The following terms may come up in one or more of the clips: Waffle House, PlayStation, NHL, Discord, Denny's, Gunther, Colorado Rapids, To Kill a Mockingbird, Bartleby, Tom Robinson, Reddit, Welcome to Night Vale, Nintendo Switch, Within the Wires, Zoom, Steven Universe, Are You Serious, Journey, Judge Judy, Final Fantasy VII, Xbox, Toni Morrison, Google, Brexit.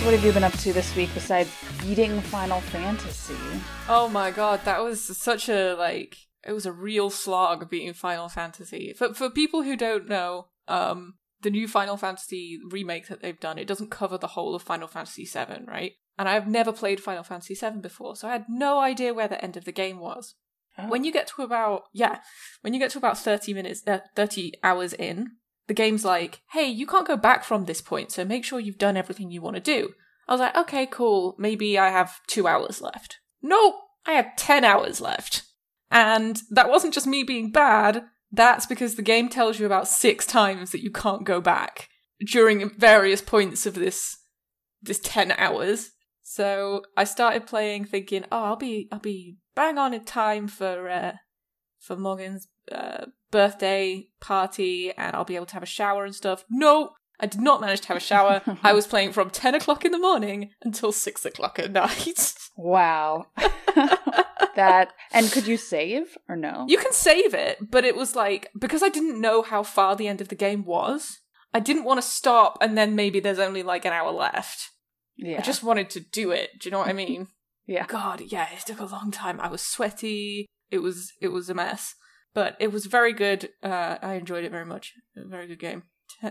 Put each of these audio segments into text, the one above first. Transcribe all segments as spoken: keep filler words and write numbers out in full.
What have you been up to this week besides beating Final Fantasy? Oh my god, that was such a, like, it was a real slog beating Final Fantasy. For for people who don't know, um, the new Final Fantasy remake that they've done, it doesn't cover the whole of Final Fantasy seven, right? And I've never played Final Fantasy seven before, so I had no idea where the end of the game was. Oh. When you get to about, yeah, when you get to about thirty minutes, uh, thirty hours in, the game's like, hey, you can't go back from this point, so make sure you've done everything you want to do. I was like, okay, cool, maybe I have two hours left. Nope, I had ten hours left. And that wasn't just me being bad, that's because the game tells you about six times that you can't go back during various points of this this ten hours. So I started playing thinking, oh, I'll be I'll be bang on in time for uh, for Morgan's uh, birthday party, and I'll be able to have a shower and stuff. No, I did not manage to have a shower. I was playing from ten o'clock in the morning until six o'clock at night. Wow. That, and could you save or no? You can save it, but it was like, because I didn't know how far the end of the game was, I didn't want to stop and then maybe there's only like an hour left. Yeah. I just wanted to do it. Do you know what I mean? Yeah. God, yeah, it took a long time. I was sweaty. It was, it was a mess. But it was very good. Uh, I enjoyed it very much. It was a very good game.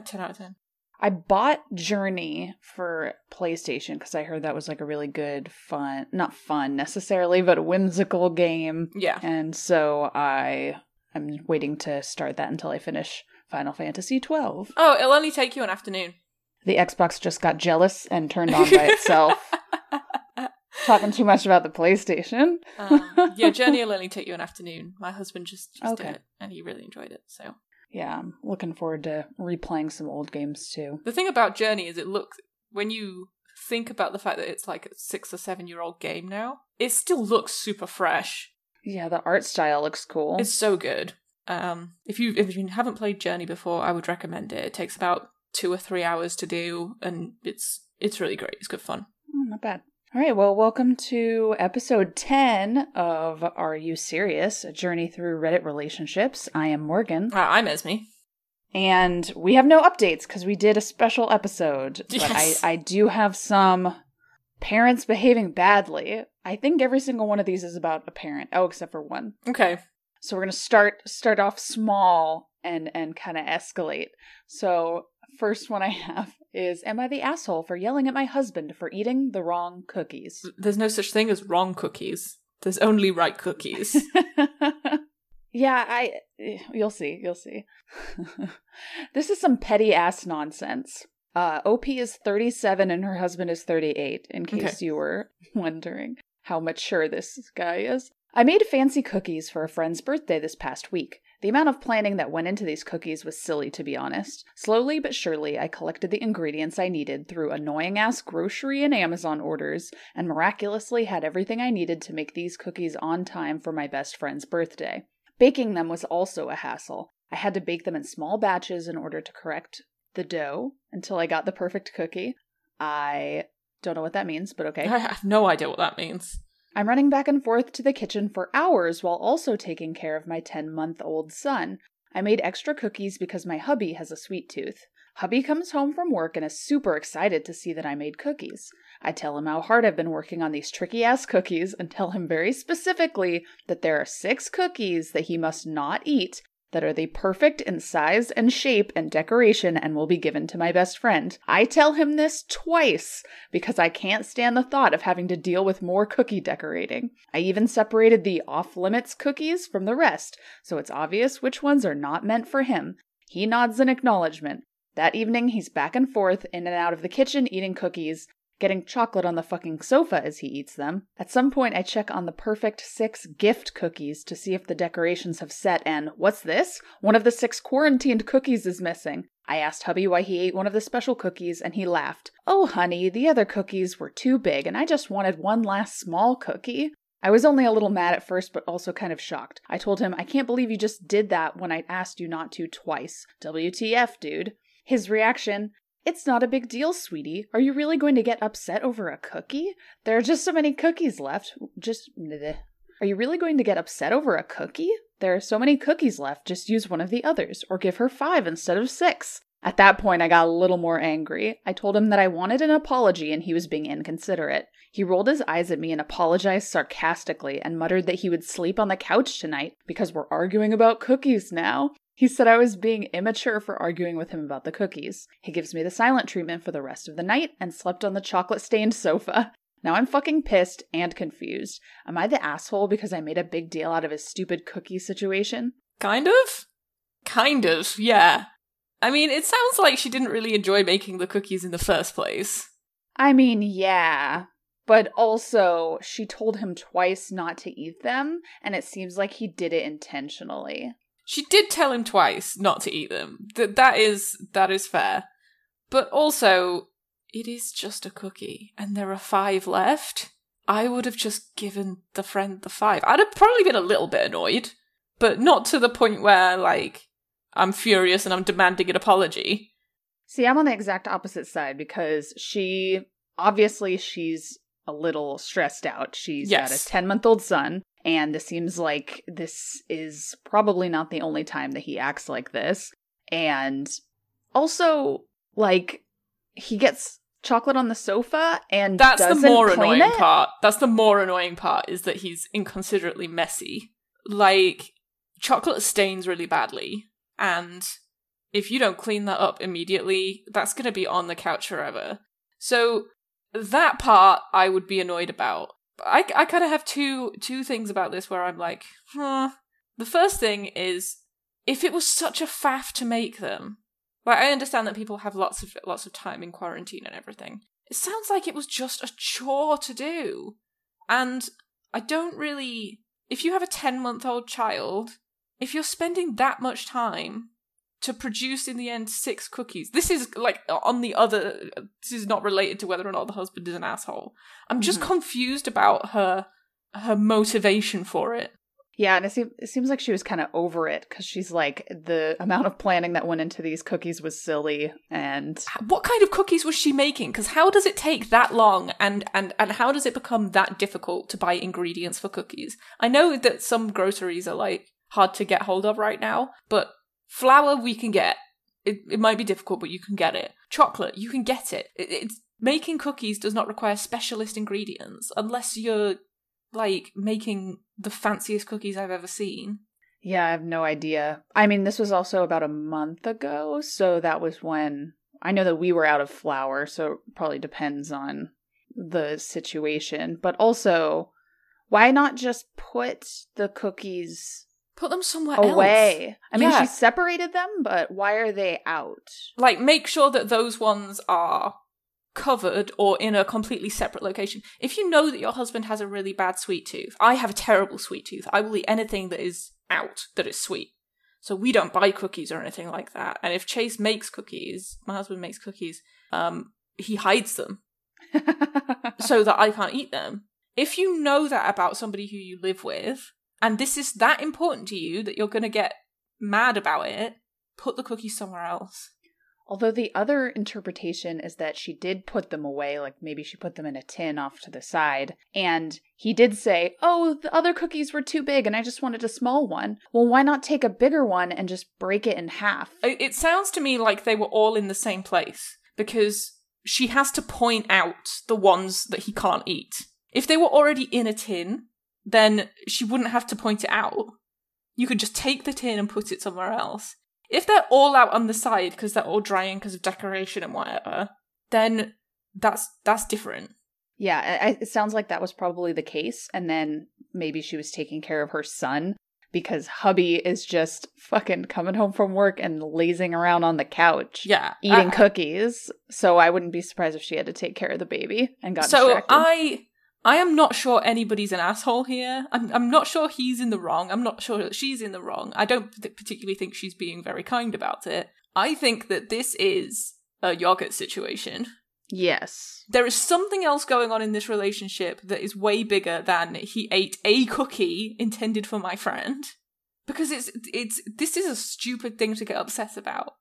ten out of ten. I bought Journey for PlayStation because I heard that was like a really good, fun, not fun necessarily, but a whimsical game. Yeah. And so I, I'm waiting to start that until I finish Final Fantasy Twelve. Oh, it'll only take you an afternoon. The Xbox just got jealous and turned on by itself. Talking too much about the PlayStation. um, yeah, Journey will only take you an afternoon. My husband just, just okay. did it and he really enjoyed it, so... Yeah, I'm looking forward to replaying some old games too. The thing about Journey is it looks, when you think about the fact that it's like a six or seven year old game now, it still looks super fresh. Yeah, the art style looks cool. It's so good. Um, if you if you haven't played Journey before, I would recommend it. It takes about two or three hours to do, and it's it's really great. It's good fun. Mm, not bad. All right, well, welcome to episode ten of Are You Serious? A Journey Through Reddit Relationships. I am Morgan. Uh, I'm Esme. And we have no updates because we did a special episode. Yes. But I, I do have some parents behaving badly. I think every single one of these is about a parent. Oh, except for one. Okay. So we're going to start start off small and, and kind of escalate. So... First one I have is, am I the asshole for yelling at my husband for eating the wrong cookies? There's no such thing as wrong cookies. There's only right cookies. Yeah, I, you'll see, you'll see. This is some petty ass nonsense. Uh, O P is thirty-seven and her husband is thirty-eight, in case okay. you were wondering how mature this guy is. I made fancy cookies for a friend's birthday this past week. The amount of planning that went into these cookies was silly, to be honest. Slowly but surely, I collected the ingredients I needed through annoying-ass grocery and Amazon orders, and miraculously had everything I needed to make these cookies on time for my best friend's birthday. Baking them was also a hassle. I had to bake them in small batches in order to correct the dough until I got the perfect cookie. I don't know what that means, but okay. I have no idea what that means. I'm running back and forth to the kitchen for hours while also taking care of my ten-month-old son. I made extra cookies because my hubby has a sweet tooth. Hubby comes home from work and is super excited to see that I made cookies. I tell him how hard I've been working on these tricky-ass cookies and tell him very specifically that there are six cookies that he must not eat that are the perfect in size and shape and decoration and will be given to my best friend. I tell him this twice because I can't stand the thought of having to deal with more cookie decorating. I even separated the off-limits cookies from the rest, so it's obvious which ones are not meant for him. He nods in acknowledgement. That evening, he's back and forth, in and out of the kitchen, eating cookies, getting chocolate on the fucking sofa as he eats them. At some point, I check on the perfect six gift cookies to see if the decorations have set and, what's this? One of the six quarantined cookies is missing. I asked hubby why he ate one of the special cookies, and he laughed. Oh, honey, the other cookies were too big, and I just wanted one last small cookie. I was only a little mad at first, but also kind of shocked. I told him, I can't believe you just did that when I asked you not to twice. W T F, dude. His reaction... It's not a big deal, sweetie. Are you really going to get upset over a cookie? There are just so many cookies left. Just... bleh. Are you really going to get upset over a cookie? There are so many cookies left. Just use one of the others, or give her five instead of six. At that point, I got a little more angry. I told him that I wanted an apology and he was being inconsiderate. He rolled his eyes at me and apologized sarcastically and muttered that he would sleep on the couch tonight because we're arguing about cookies now. He said I was being immature for arguing with him about the cookies. He gives me the silent treatment for the rest of the night and slept on the chocolate-stained sofa. Now I'm fucking pissed and confused. Am I the asshole because I made a big deal out of his stupid cookie situation? Kind of? Kind of, yeah. I mean, it sounds like she didn't really enjoy making the cookies in the first place. I mean, yeah. But also, she told him twice not to eat them, and it seems like he did it intentionally. She did tell him twice not to eat them. Th- that is, that is fair. But also, it is just a cookie, and there are five left. I would have just given the friend the five. I'd have probably been a little bit annoyed, but not to the point where, like, I'm furious and I'm demanding an apology. See, I'm on the exact opposite side because she, obviously she's a little stressed out. She's yes. got a ten-month-old son, and this seems like this is probably not the only time that he acts like this. And also, like, he gets chocolate on the sofa and That's doesn't the more annoying it. part. That's the more annoying part, is that he's inconsiderately messy. Like, chocolate stains really badly. And if you don't clean that up immediately, that's going to be on the couch forever. So that part I would be annoyed about. I, I kind of have two two things about this where I'm like, huh. The first thing is, if it was such a faff to make them, like, I understand that people have lots of lots of time in quarantine and everything. It sounds like it was just a chore to do. And I don't really... If you have a ten-month-old child... If you're spending that much time to produce, in the end, six cookies, this is, like, on the other, this is not related to whether or not the husband is an asshole. I'm just mm-hmm. confused about her her motivation for it. Yeah, and it, seem, it seems like she was kind of over it, because she's like, the amount of planning that went into these cookies was silly, and... What kind of cookies was she making? Because how does it take that long, and, and, and how does it become that difficult to buy ingredients for cookies? I know that some groceries are, like, hard to get hold of right now, but flour we can get. It it might be difficult, but you can get it. Chocolate, you can get it. it it's, making cookies does not require specialist ingredients, unless you're, like, making the fanciest cookies I've ever seen. Yeah, I have no idea. I mean, this was also about a month ago, so that was when... I know that we were out of flour, so it probably depends on the situation. But also, why not just put the cookies... Put them somewhere away. Else. I mean, yeah. She separated them, but why are they out? Like, make sure that those ones are covered or in a completely separate location. If you know that your husband has a really bad sweet tooth, I have a terrible sweet tooth. I will eat anything that is out, that is sweet. So we don't buy cookies or anything like that. And if Chase makes cookies, my husband makes cookies, um, he hides them so that I can't eat them. If you know that about somebody who you live with, and this is that important to you that you're going to get mad about it, put the cookies somewhere else. Although the other interpretation is that she did put them away, like maybe she put them in a tin off to the side, and he did say, oh, the other cookies were too big and I just wanted a small one. Well, why not take a bigger one and just break it in half? It sounds to me like they were all in the same place, because she has to point out the ones that he can't eat. If they were already in a tin... then she wouldn't have to point it out. You could just take the tin and put it somewhere else. If they're all out on the side because they're all drying because of decoration and whatever, then that's that's different. Yeah, I, it sounds like that was probably the case. And then maybe she was taking care of her son because hubby is just fucking coming home from work and lazing around on the couch, yeah, eating I, cookies. So I wouldn't be surprised if she had to take care of the baby and got so distracted. So I... I am not sure anybody's an asshole here. I'm I'm not sure he's in the wrong. I'm not sure that she's in the wrong. I don't particularly think she's being very kind about it. I think that this is a yogurt situation. Yes. There is something else going on in this relationship that is way bigger than he ate a cookie intended for my friend. Because it's it's this is a stupid thing to get upset about.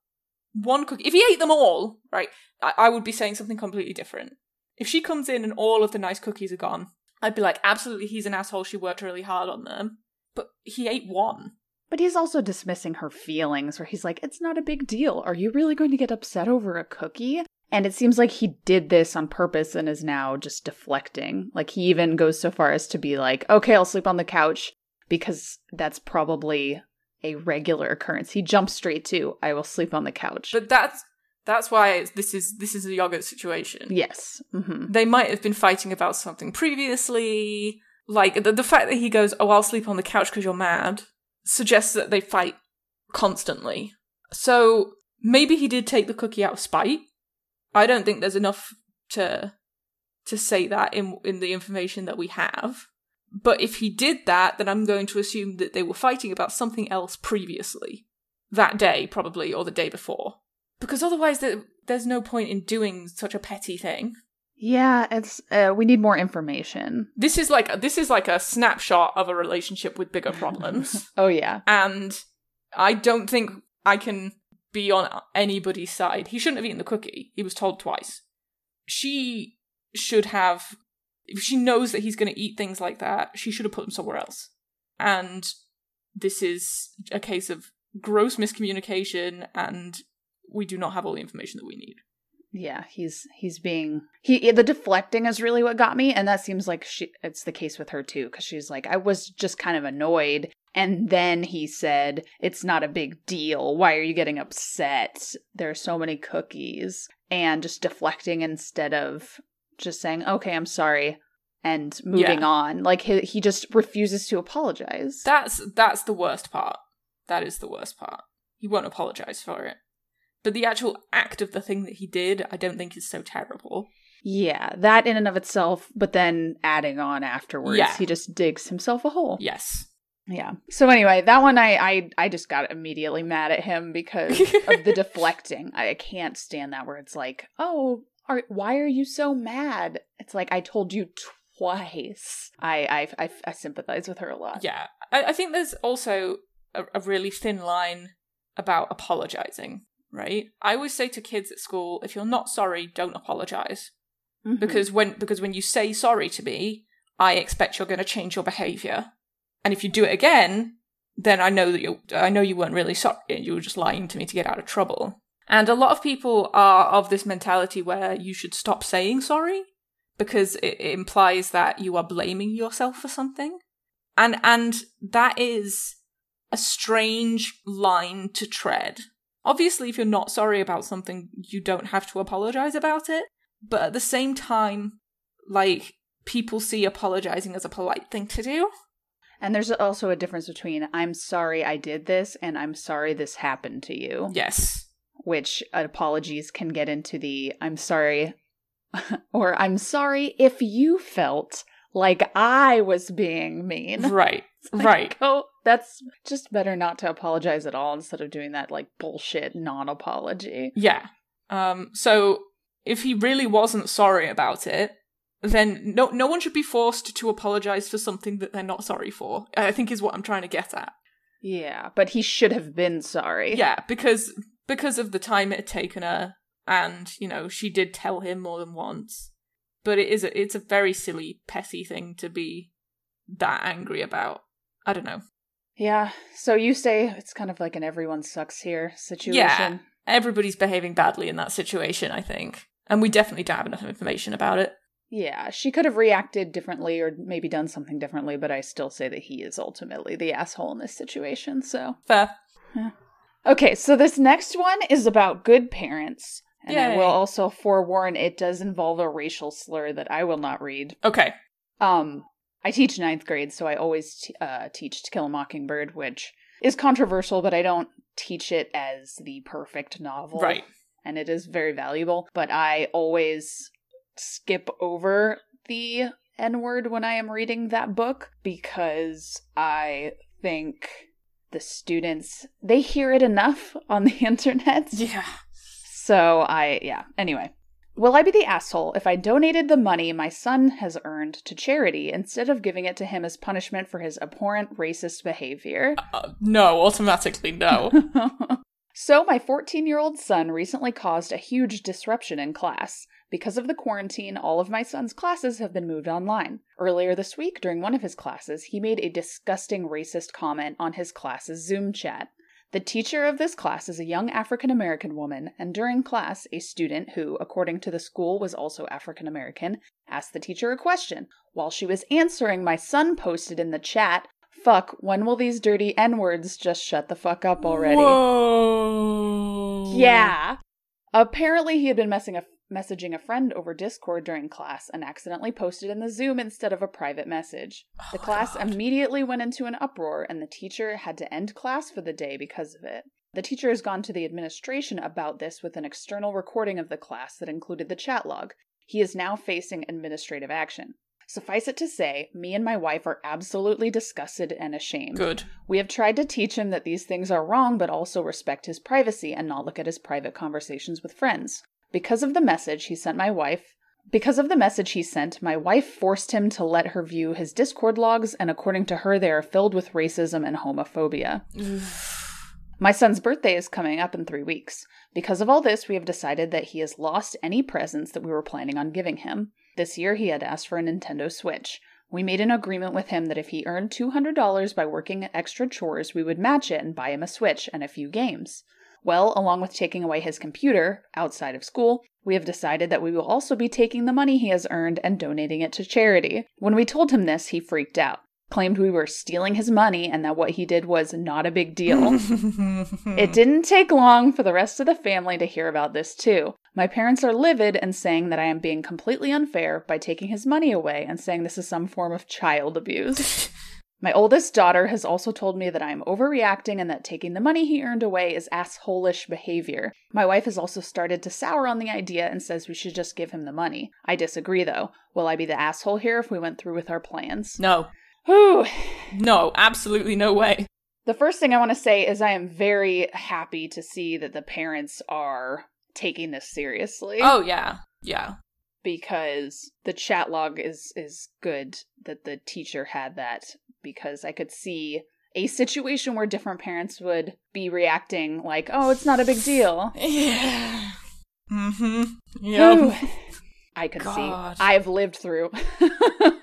one cookie, if he ate them all, right, I, I would be saying something completely different. If she comes in and all of the nice cookies are gone, I'd be like, absolutely, he's an asshole, she worked really hard on them. But he ate one. But he's also dismissing her feelings, where he's like, it's not a big deal. Are you really going to get upset over a cookie? And it seems like he did this on purpose and is now just deflecting. Like, he even goes so far as to be like, okay, I'll sleep on the couch, because that's probably a regular occurrence. He jumps straight to, I will sleep on the couch. But that's... That's why it's, this is this is a yogurt situation. Yes. Mm-hmm. They might have been fighting about something previously. Like, the, the fact that he goes, oh, I'll sleep on the couch because you're mad, suggests that they fight constantly. So maybe he did take the cookie out of spite. I don't think there's enough to to say that in in the information that we have. But if he did that, then I'm going to assume that they were fighting about something else previously. That day, probably, or the day before. Because otherwise, there, there's no point in doing such a petty thing. Yeah, it's uh, we need more information. This is like this is like a snapshot of a relationship with bigger problems. Oh yeah, and I don't think I can be on anybody's side. He shouldn't have eaten the cookie. He was told twice. She should have. If she knows that he's going to eat things like that, she should have put him somewhere else. And this is a case of gross miscommunication and. We do not have all the information that we need. Yeah, he's he's being... he the deflecting is really what got me, and that seems like she, it's the case with her too, because she's like, I was just kind of annoyed, and then he said, it's not a big deal, why are you getting upset? There are so many cookies, and just deflecting instead of just saying, okay, I'm sorry, and moving yeah. on. Like, he, he just refuses to apologize. That's That's the worst part. That is the worst part. He won't apologize for it. But the actual act of the thing that he did, I don't think is so terrible. Yeah, that in and of itself, but then adding on afterwards, yeah. He just digs himself a hole. Yes. Yeah. So anyway, that one, I I, I just got immediately mad at him because of the deflecting. I can't stand that where it's like, oh, are, why are you so mad? It's like, I told you twice. I, I, I, I sympathize with her a lot. Yeah. I, I think there's also a, a really thin line about apologizing. Right? I always say to kids at school, if you're not sorry, don't apologize. Mm-hmm. Because when because when you say sorry to me, I expect you're going to change your behavior. And if you do it again, then I know that you I know you weren't really sorry and you were just lying to me to get out of trouble. And a lot of people are of this mentality where you should stop saying sorry because it, it implies that you are blaming yourself for something. And and that is a strange line to tread. Obviously, if you're not sorry about something, you don't have to apologize about it. But at the same time, like, people see apologizing as a polite thing to do. And there's also a difference between I'm sorry I did this and I'm sorry this happened to you. Yes. Which apologies can get into the I'm sorry or I'm sorry if you felt like I was being mean. Right. Like, right. Oh, that's just better not to apologize at all instead of doing that, like, bullshit non-apology. Yeah. Um, so if he really wasn't sorry about it, then no no one should be forced to apologize for something that they're not sorry for, I think is what I'm trying to get at. Yeah, but he should have been sorry. Yeah, because because of the time it had taken her, and, you know, she did tell him more than once. But it is a, it's a very silly, petty thing to be that angry about. I don't know. Yeah, so you say it's kind of like an everyone sucks here situation. Yeah, everybody's behaving badly in that situation, I think. And we definitely don't have enough information about it. Yeah, she could have reacted differently or maybe done something differently, but I still say that he is ultimately the asshole in this situation, so. Fair. Yeah. Okay, so this next one is about good parents. And Yay. I will also forewarn it does involve a racial slur that I will not read. Okay. Um... I teach ninth grade, so I always t- uh, teach To Kill a Mockingbird, which is controversial, but I don't teach it as the perfect novel. Right. And it is very valuable, but I always skip over the N-word when I am reading that book because I think the students, they hear it enough on the internet. Yeah. So I, yeah, anyway. Will I be the asshole if I donated the money my son has earned to charity instead of giving it to him as punishment for his abhorrent racist behavior? Uh, no, automatically no. So my fourteen-year-old son recently caused a huge disruption in class. Because of the quarantine, all of my son's classes have been moved online. Earlier this week, during one of his classes, he made a disgusting racist comment on his class's Zoom chat. The teacher of this class is a young African-American woman, and during class, a student who, according to the school, was also African-American, asked the teacher a question. While she was answering, my son posted in the chat, "Fuck, when will these dirty N-words just shut the fuck up already?" Whoa. Yeah. Apparently he had been messing a, messaging a friend over Discord during class and accidentally posted in the Zoom instead of a private message. Oh, the class God. immediately went into an uproar, and the teacher had to end class for the day because of it. The teacher has gone to the administration about this with an external recording of the class that included the chat log. He is now facing administrative action. Suffice it to say, me and my wife are absolutely disgusted and ashamed. Good. We have tried to teach him that these things are wrong, but also respect his privacy and not look at his private conversations with friends. Because of the message he sent my wife, because of the message he sent, my wife forced him to let her view his Discord logs, and according to her, they are filled with racism and homophobia. My son's birthday is coming up in three weeks. Because of all this, we have decided that he has lost any presents that we were planning on giving him. This year, he had asked for a Nintendo Switch. We made an agreement with him that if he earned two hundred dollars by working extra chores, we would match it and buy him a Switch and a few games. Well, along with taking away his computer, outside of school, we have decided that we will also be taking the money he has earned and donating it to charity. When we told him this, he freaked out, claimed we were stealing his money and that what he did was not a big deal. It didn't take long for the rest of the family to hear about this too. My parents are livid and saying that I am being completely unfair by taking his money away and saying this is some form of child abuse. My oldest daughter has also told me that I am overreacting and that taking the money he earned away is asshole-ish behavior. My wife has also started to sour on the idea and says we should just give him the money. I disagree, though. Will I be the asshole here if we went through with our plans? No. Whew. No, absolutely no way. The first thing I want to say is I am very happy to see that the parents are taking this seriously. Oh, yeah. Yeah. Because the chat log is, is good that the teacher had that, because I could see a situation where different parents would be reacting like, oh, it's not a big deal. Yeah. Mm-hmm. Yeah. I could God. see. I've lived through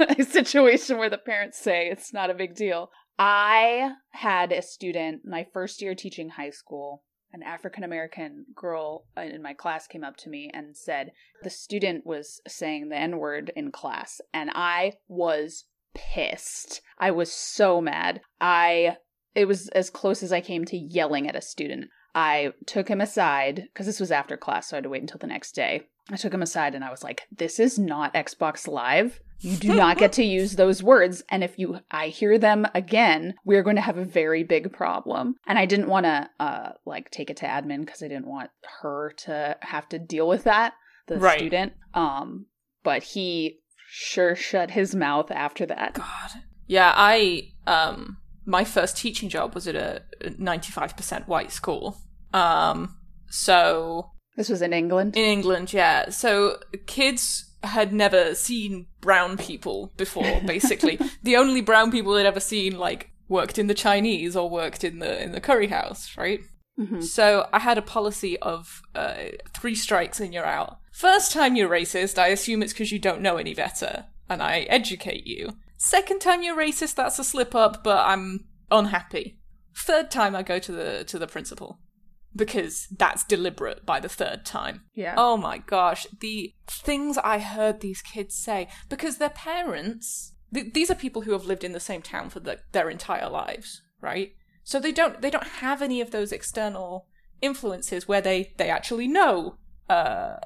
a situation where the parents say it's not a big deal. I had a student my first year teaching high school. An African-American girl in my class came up to me and said the student was saying the N-word in class, and I was pissed. I was so mad. I it was as close as I came to yelling at a student. I took him aside, because this was after class, so I had to wait until the next day. I took him aside and I was like, this is not Xbox Live. You do not get to use those words, and if you, I hear them again, we're going to have a very big problem. And I didn't want to, uh, like, take it to admin because I didn't want her to have to deal with that, the right. student. Um, but he sure shut his mouth after that. God. Yeah, I, um, my first teaching job was at a ninety-five percent white school. Um, so... This was in England? In England, yeah. So kids had never seen brown people before, basically. The only brown people they'd ever seen, like, worked in the Chinese or worked in the in the curry house, right? Mm-hmm. So I had a policy of uh, three strikes and you're out. First time you're racist, I assume it's because you don't know any better, and I educate you. Second time you're racist, that's a slip-up, but I'm unhappy. Third time I go to the to the principal. Because that's deliberate by the third time. Yeah. Oh my gosh. The things I heard these kids say. Because their parents... Th- these are people who have lived in the same town for the- their entire lives, right? So they don't they don't have any of those external influences where they, they actually know uh,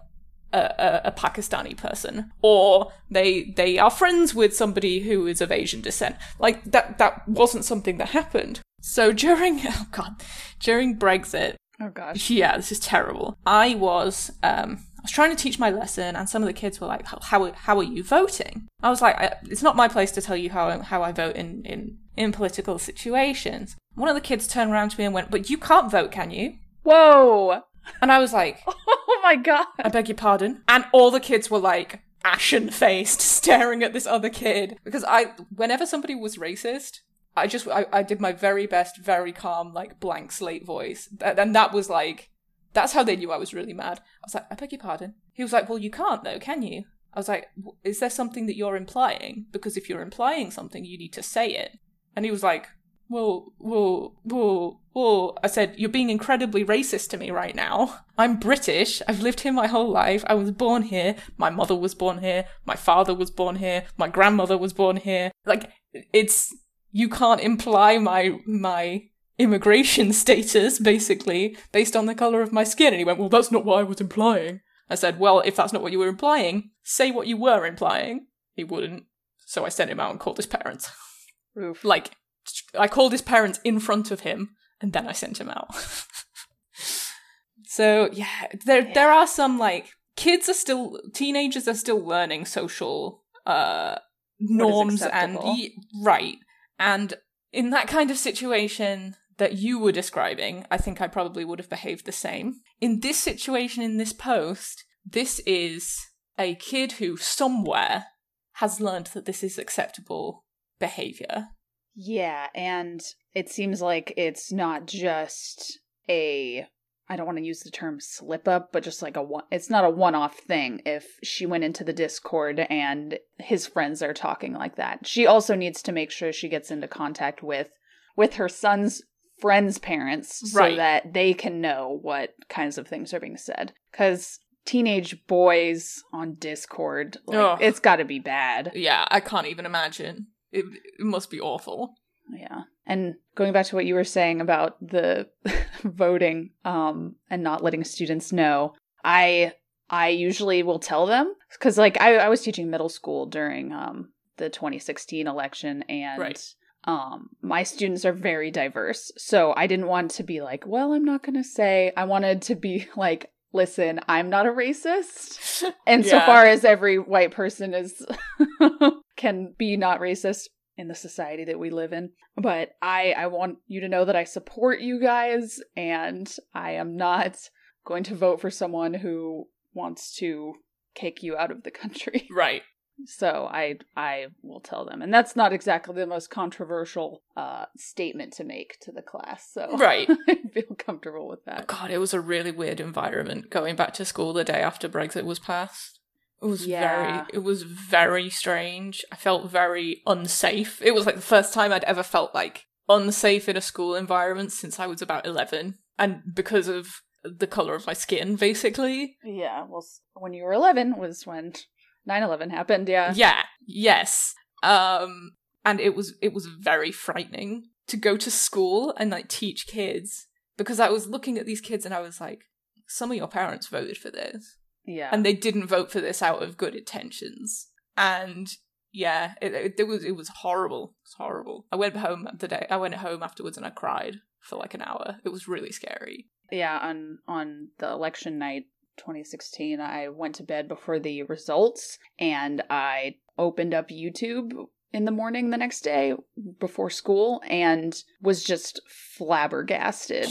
a, a, a Pakistani person. Or they they are friends with somebody who is of Asian descent. Like, that, that wasn't something that happened. So during... Oh God. During Brexit... Oh gosh. Yeah, this is terrible. I was um, I was trying to teach my lesson, and some of the kids were like, "How how are you voting?" I was like, I, "It's not my place to tell you how how I vote in, in in political situations." One of the kids turned around to me and went, "But you can't vote, can you?" Whoa! And I was like, "Oh my God! I beg your pardon." And all the kids were like ashen faced, staring at this other kid because I, whenever somebody was racist, I just, I, I did my very best, very calm, like, blank slate voice. And that was like, that's how they knew I was really mad. I was like, I beg your pardon. He was like, well, you can't though, can you? I was like, is there something that you're implying? Because if you're implying something, you need to say it. And he was like, whoa, whoa, whoa, whoa. I said, you're being incredibly racist to me right now. I'm British. I've lived here my whole life. I was born here. My mother was born here. My father was born here. My grandmother was born here. Like, it's, you can't imply my, my immigration status, basically, based on the colour of my skin. And he went, well, that's not what I was implying. I said, well, if that's not what you were implying, say what you were implying. He wouldn't. So I sent him out and called his parents. Oof. Like, I called his parents in front of him, and then I sent him out. So, yeah, there yeah. there are some, like, kids are still, teenagers are still learning social uh, norms and, right. And in that kind of situation that you were describing, I think I probably would have behaved the same. In this situation, in this post, this is a kid who somewhere has learned that this is acceptable behavior. Yeah, and it seems like it's not just a, I don't want to use the term slip up, but just like a one, it's not a one-off thing if she went into the Discord and his friends are talking like that. She also needs to make sure she gets into contact with, with her son's friends' parents so right. that they can know what kinds of things are being said. Because teenage boys on Discord, like, oh. it's got to be bad. Yeah, I can't even imagine. It, it must be awful. Yeah. And going back to what you were saying about the voting um, and not letting students know, I I usually will tell them. Because, like, I, I was teaching middle school during um, the twenty sixteen election, and right. um, my students are very diverse. So I didn't want to be like, well, I'm not going to say. I wanted to be like, listen, I'm not a racist. And yeah. so far as every white person is... can be not racist in the society that we live in. But I, I want you to know that I support you guys, and I am not going to vote for someone who wants to kick you out of the country. Right. So I I will tell them. And that's not exactly the most controversial uh, statement to make to the class. So right. I feel comfortable with that. God, it was a really weird environment going back to school the day after Brexit was passed. It was yeah. very, it was very strange. I felt very unsafe. It was like the first time I'd ever felt like unsafe in a school environment since I was about eleven. And because of the colour of my skin, basically. Yeah, well, when you were eleven was when nine eleven happened, yeah. Yeah, yes. Um, and it was, it was very frightening to go to school and like teach kids. Because I was looking at these kids and I was like, some of your parents voted for this. Yeah, and they didn't vote for this out of good intentions. And yeah, it, it, it was it was horrible. It was horrible. I went home the day. I went home afterwards and I cried for like an hour. It was really scary. Yeah, on on the election night, twenty sixteen, I went to bed before the results, and I opened up YouTube in the morning the next day before school, and was just flabbergasted.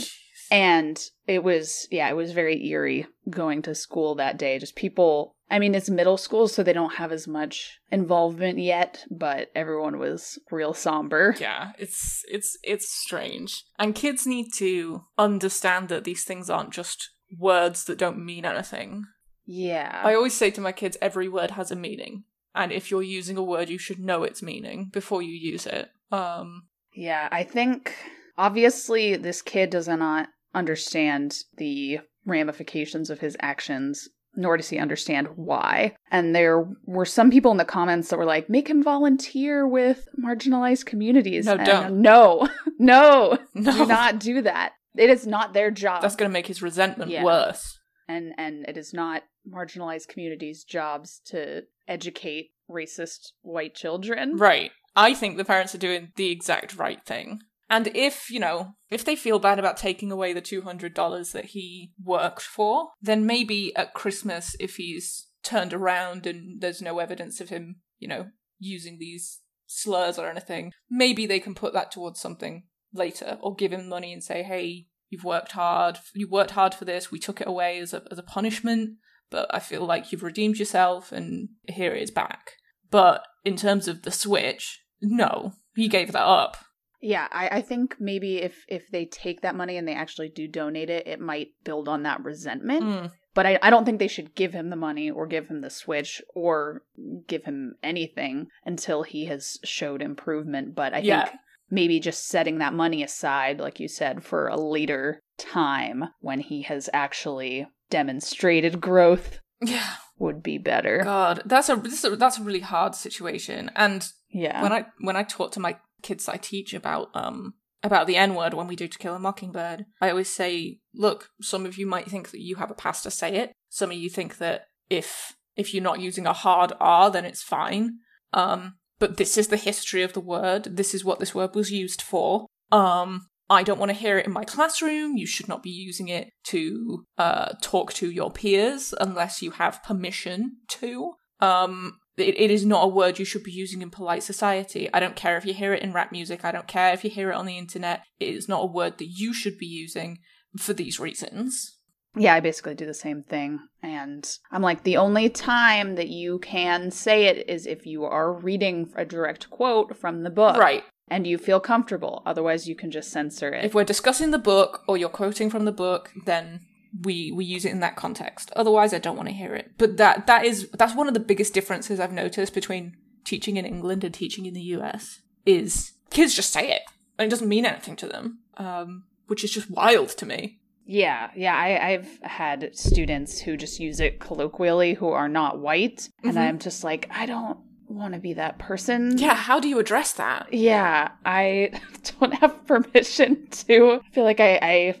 And it was, yeah, it was very eerie going to school that day. Just people, I mean, it's middle school, so they don't have as much involvement yet, but everyone was real somber. Yeah, it's, it's, it's strange. And kids need to understand that these things aren't just words that don't mean anything. Yeah. I always say to my kids, every word has a meaning. And if you're using a word, you should know its meaning before you use it. Um. Yeah, I think, obviously, this kid does not understand the ramifications of his actions, nor does he understand why. And there were some people in the comments that were like, make him volunteer with marginalized communities. No, and don't. No, no, no, do not do that. It is not their job. That's going to make his resentment yeah. worse. And and it is not marginalized communities' jobs to educate racist white children. Right. I think the parents are doing the exact right thing. And if, you know, if they feel bad about taking away the two hundred dollars that he worked for, then maybe at Christmas, if he's turned around and there's no evidence of him, you know, using these slurs or anything, maybe they can put that towards something later, or give him money and say, hey, you've worked hard, you worked hard for this, we took it away as a, as a punishment, but I feel like you've redeemed yourself and here it is back. But in terms of the Switch, no, he gave that up. Yeah, I, I think maybe if, if they take that money and they actually do donate it, it might build on that resentment. Mm. But I, I don't think they should give him the money or give him the Switch or give him anything until he has showed improvement. But I yeah. think maybe just setting that money aside, like you said, for a later time when he has actually demonstrated growth yeah. would be better. God, that's a, this is a that's a really hard situation. And yeah. when I when I talk to my kids I teach about um about the N-word when we do To Kill a Mockingbird, I always say, look, some of you might think that you have a pass to say it. Some of you think that if if you're not using a hard R, then it's fine. Um, but this is the history of the word. This is what this word was used for. Um, I don't want to hear it in my classroom. You should not be using it to uh talk to your peers unless you have permission to. Um It, it is not a word you should be using in polite society. I don't care if you hear it in rap music. I don't care if you hear it on the internet. It is not a word that you should be using for these reasons. Yeah, I basically do the same thing. And I'm like, the only time that you can say it is if you are reading a direct quote from the book. Right. And you feel comfortable. Otherwise, you can just censor it. If we're discussing the book or you're quoting from the book, then... We we use it in that context. Otherwise, I don't want to hear it. But that that is that's one of the biggest differences I've noticed between teaching in England and teaching in the U S is kids just say it. And it doesn't mean anything to them, um, which is just wild to me. Yeah, yeah. I, I've had students who just use it colloquially who are not white. And mm-hmm. I'm just like, I don't want to be that person. Yeah, how do you address that? Yeah, I don't have permission to. I feel like I... I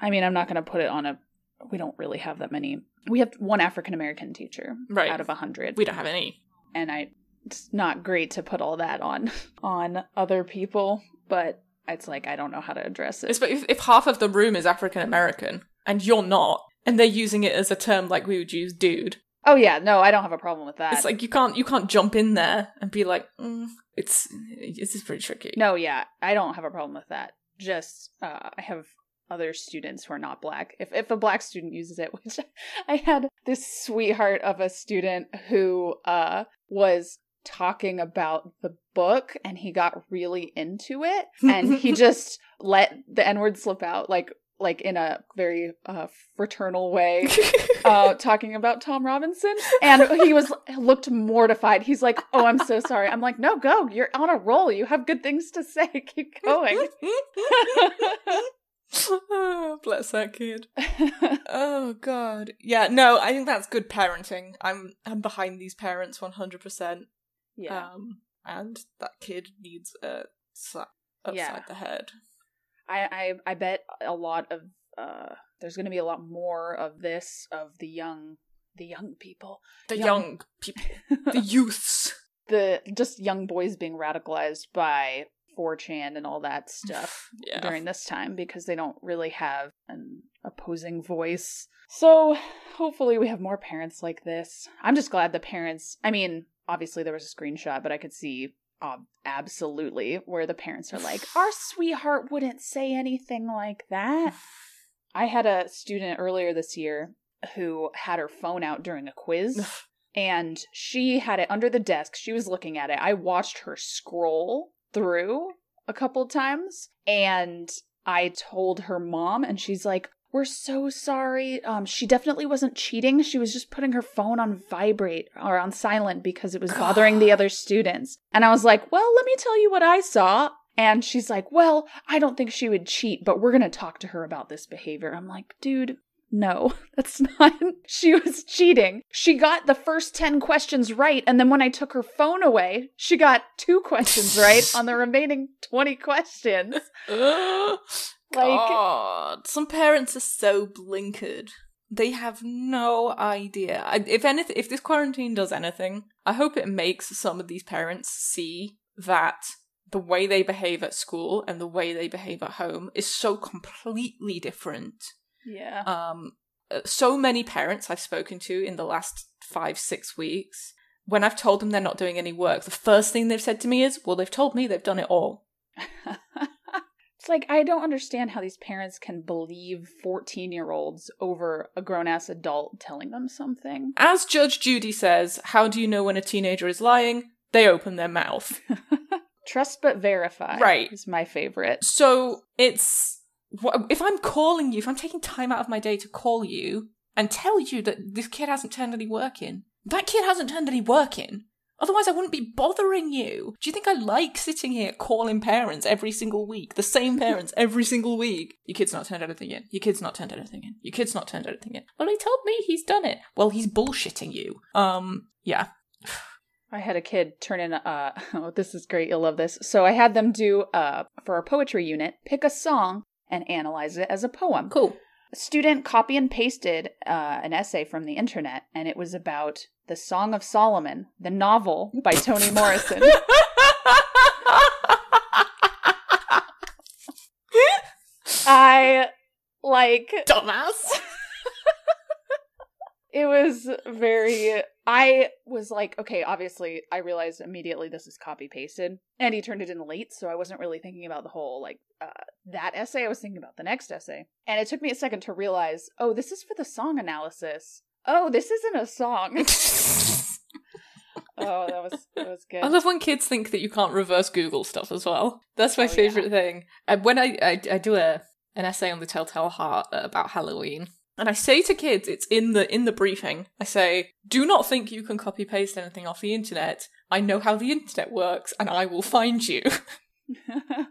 I mean, I'm not going to put it on a, we don't really have that many. We have one African-American teacher right. out of one hundred. We don't have any. And I, it's not great to put all that on, on other people, but it's like, I don't know how to address it. It's, but if, if half of the room is African-American and you're not, and they're using it as a term like we would use dude. Oh yeah, no, I don't have a problem with that. It's like, you can't, you can't jump in there and be like, mm, it's, this is pretty tricky. No, yeah, I don't have a problem with that. Just, uh, I have... other students who are not black. If if a black student uses it, which I had this sweetheart of a student who uh was talking about the book and he got really into it and he just let the N-word slip out like like in a very uh, fraternal way, uh, talking about Tom Robinson. And he was looked mortified. He's like, oh, I'm so sorry. I'm like, no, go. You're on a roll. You have good things to say. Keep going. Oh, bless that kid. Oh god. Yeah, no, I think that's good parenting. I'm I'm behind these parents one hundred percent. Yeah. Um and that kid needs a slap upside yeah. the head. I I I bet a lot of uh there's going to be a lot more of this of the young the young people. The young, young people. The youths. The just young boys being radicalized by four chan and all that stuff yeah. during this time because they don't really have an opposing voice. So hopefully we have more parents like this. I'm just glad the parents, I mean, obviously there was a screenshot, but I could see uh, absolutely where the parents are like, our sweetheart wouldn't say anything like that. I had a student earlier this year who had her phone out during a quiz and she had it under the desk. She was looking at it. I watched her scroll through a couple times and I told her mom and she's like, we're so sorry. Um, she definitely wasn't cheating. She was just putting her phone on vibrate or on silent because it was bothering the other students. And I was like, well, let me tell you what I saw. And she's like, well, I don't think she would cheat, but we're going to talk to her about this behavior. I'm like, dude, no, that's not. She was cheating. She got the first ten questions right. And then when I took her phone away, she got two questions right on the remaining twenty questions. Like, God, some parents are so blinkered. They have no idea. I, if anything, if this quarantine does anything, I hope it makes some of these parents see that the way they behave at school and the way they behave at home is so completely different. Yeah. Um, so many parents I've spoken to in the last five, six weeks, when I've told them they're not doing any work, the first thing they've said to me is, well, they've told me they've done it all. It's like, I don't understand how these parents can believe fourteen-year-olds over a grown-ass adult telling them something. As Judge Judy says, how do you know when a teenager is lying? They open their mouth. Trust but verify, right, is my favorite. So it's, if I'm calling you, if I'm taking time out of my day to call you and tell you that this kid hasn't turned any work in, that kid hasn't turned any work in. Otherwise, I wouldn't be bothering you. Do you think I like sitting here calling parents every single week? The same parents every single week. Your kid's not turned anything in. Your kid's not turned anything in. Your kid's not turned anything in. Well, he told me he's done it. Well, he's bullshitting you. Um, yeah. I had a kid turn in, uh, oh, this is great. You'll love this. So I had them do, uh, for our poetry unit, pick a song and analyze it as a poem. Cool. A student copy and pasted uh, an essay from the internet, and it was about The Song of Solomon, the novel by Toni Morrison. I, like... Dumbass. It was very... I was like, okay, obviously, I realized immediately this is copy-pasted, and he turned it in late, so I wasn't really thinking about the whole, like, uh, that essay. I was thinking about the next essay, and it took me a second to realize, oh, this is for the song analysis. Oh, this isn't a song. Oh, that was that was good. I love when kids think that you can't reverse Google stuff as well. That's my oh, favorite yeah. thing. And when I, I, I do a an essay on the Telltale Heart about Halloween, and I say to kids, it's in the in the briefing, I say, do not think you can copy-paste anything off the internet. I know how the internet works, and I will find you.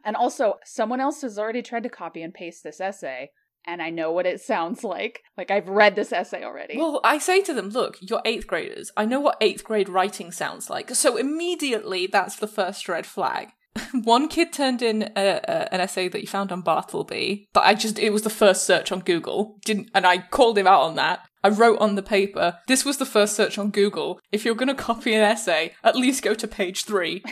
And also, someone else has already tried to copy and paste this essay, and I know what it sounds like. Like, I've read this essay already. Well, I say to them, look, you're eighth graders. I know what eighth grade writing sounds like. So immediately, that's the first red flag. One kid turned in a, a, an essay that he found on Bartleby, but I just, it was the first search on Google, didn't, and I called him out on that. I wrote on the paper, this was the first search on Google. If you're going to copy an essay, at least go to page three.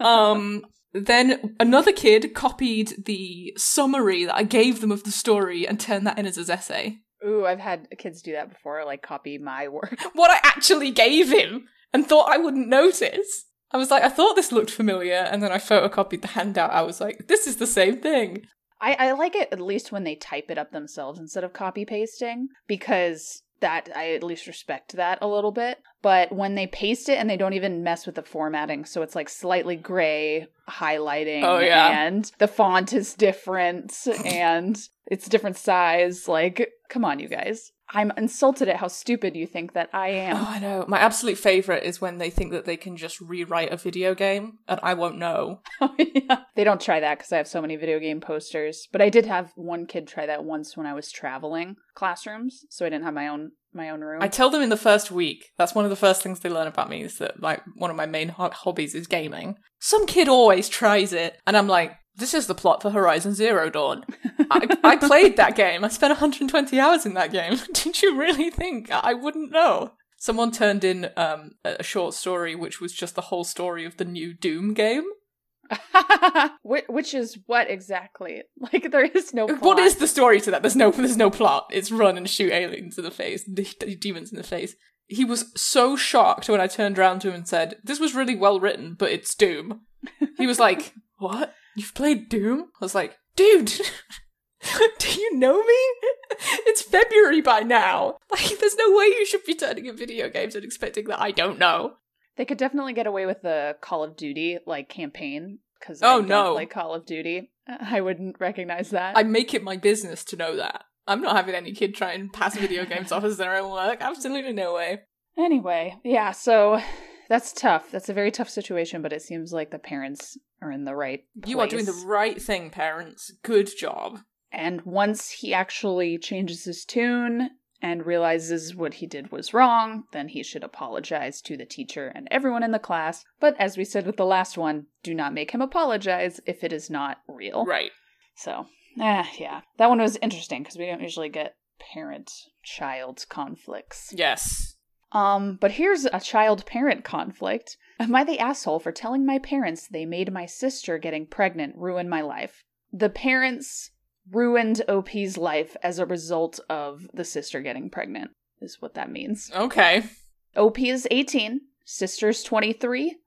um, then another kid copied the summary that I gave them of the story and turned that in as his essay. Ooh, I've had kids do that before, like copy my work. What I actually gave him and thought I wouldn't notice. I was like, I thought this looked familiar, and then I photocopied the handout. I was like, this is the same thing. I, I like it at least when they type it up themselves instead of copy-pasting, because that I at least respect that a little bit. But when they paste it and they don't even mess with the formatting, so it's like slightly gray highlighting, oh, yeah. and the font is different, and it's different size, like, come on, you guys. I'm insulted at how stupid you think that I am. Oh, I know. My absolute favorite is when they think that they can just rewrite a video game and I won't know. Oh, yeah. They don't try that because I have so many video game posters. But I did have one kid try that once when I was traveling classrooms, so I didn't have my own my own room. I tell them in the first week. That's one of the first things they learn about me is that, like, one of my main ho- hobbies is gaming. Some kid always tries it, and I'm like, this is the plot for Horizon Zero Dawn. I, I played that game. I spent one hundred twenty hours in that game. Did you really think I wouldn't know? Someone turned in um, a short story, which was just the whole story of the new Doom game. Which is what exactly? Like, there is no plot. What is the story to that? There's no, there's no plot. It's run and shoot aliens in the face, de- demons in the face. He was so shocked when I turned around to him and said, this was really well written, but it's Doom. He was like, what? You've played Doom? I was like, dude, do you know me? It's February by now. Like, there's no way you should be turning in video games and expecting that I don't know. They could definitely get away with the Call of Duty, like, campaign, because oh, I don't no. play Call of Duty. I wouldn't recognize that. I make it my business to know that. I'm not having any kid try and pass video games off as their own work. Absolutely no way. Anyway, yeah, so... that's tough. That's a very tough situation, but it seems like the parents are in the right place. You are doing the right thing, parents. Good job. And once he actually changes his tune and realizes what he did was wrong, then he should apologize to the teacher and everyone in the class. But as we said with the last one, do not make him apologize if it is not real. Right. So, eh, yeah. That one was interesting because we don't usually get parent-child conflicts. Yes. Um, but here's a child-parent conflict. Am I the asshole for telling my parents they made my sister getting pregnant ruin my life? The parents ruined O P's life as a result of the sister getting pregnant, is what that means. Okay. O P is eighteen, sister's twenty-three.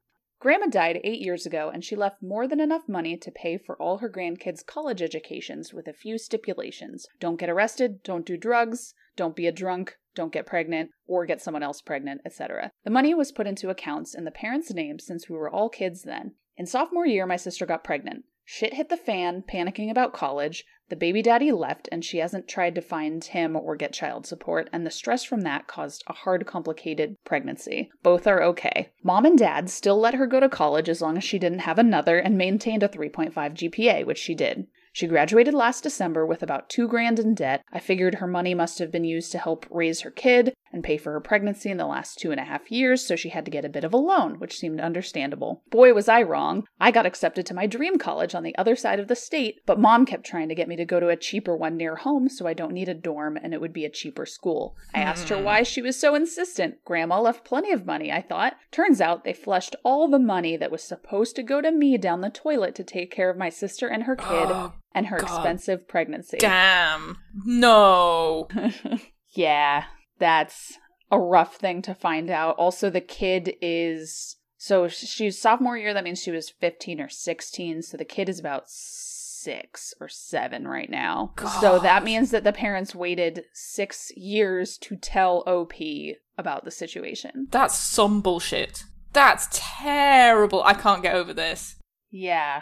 Grandma died eight years ago, and she left more than enough money to pay for all her grandkids' college educations with a few stipulations. Don't get arrested, don't do drugs, don't be a drunk, don't get pregnant, or get someone else pregnant, et cetera. The money was put into accounts in the parents' names since we were all kids then. In sophomore year, my sister got pregnant. Shit hit the fan, panicking about college. The baby daddy left, and she hasn't tried to find him or get child support, and the stress from that caused a hard, complicated pregnancy. Both are okay. Mom and dad still let her go to college as long as she didn't have another and maintained a three point five G P A, which she did. She graduated last December with about two grand in debt. I figured her money must have been used to help raise her kid and pay for her pregnancy in the last two and a half years, so she had to get a bit of a loan, which seemed understandable. Boy, was I wrong. I got accepted to my dream college on the other side of the state, but Mom kept trying to get me to go to a cheaper one near home so I don't need a dorm and it would be a cheaper school. I asked her why she was so insistent. Grandma left plenty of money, I thought. Turns out they flushed all the money that was supposed to go to me down the toilet to take care of my sister and her kid. And her God. expensive pregnancy. Damn. No. Yeah, that's a rough thing to find out. Also, the kid is... So she's sophomore year, that means she was fifteen or sixteen. So the kid is about six or seven right now. God. So that means that the parents waited six years to tell O P about the situation. That's some bullshit. That's terrible. I can't get over this. Yeah.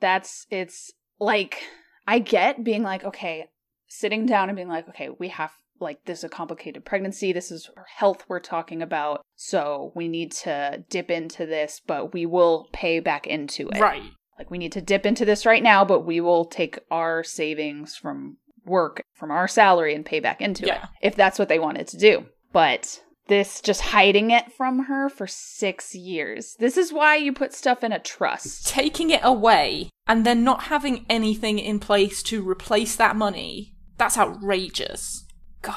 That's... It's... Like, I get being like, okay, sitting down and being like, okay, we have, like, this is a complicated pregnancy. This is health we're talking about. So we need to dip into this, but we will pay back into it. Right. Like, we need to dip into this right now, but we will take our savings from work, from our salary, and pay back into yeah. it. If that's what they wanted to do. But... This just hiding it from her for six years. This is why you put stuff in a trust. Taking it away and then not having anything in place to replace that money. That's outrageous. God.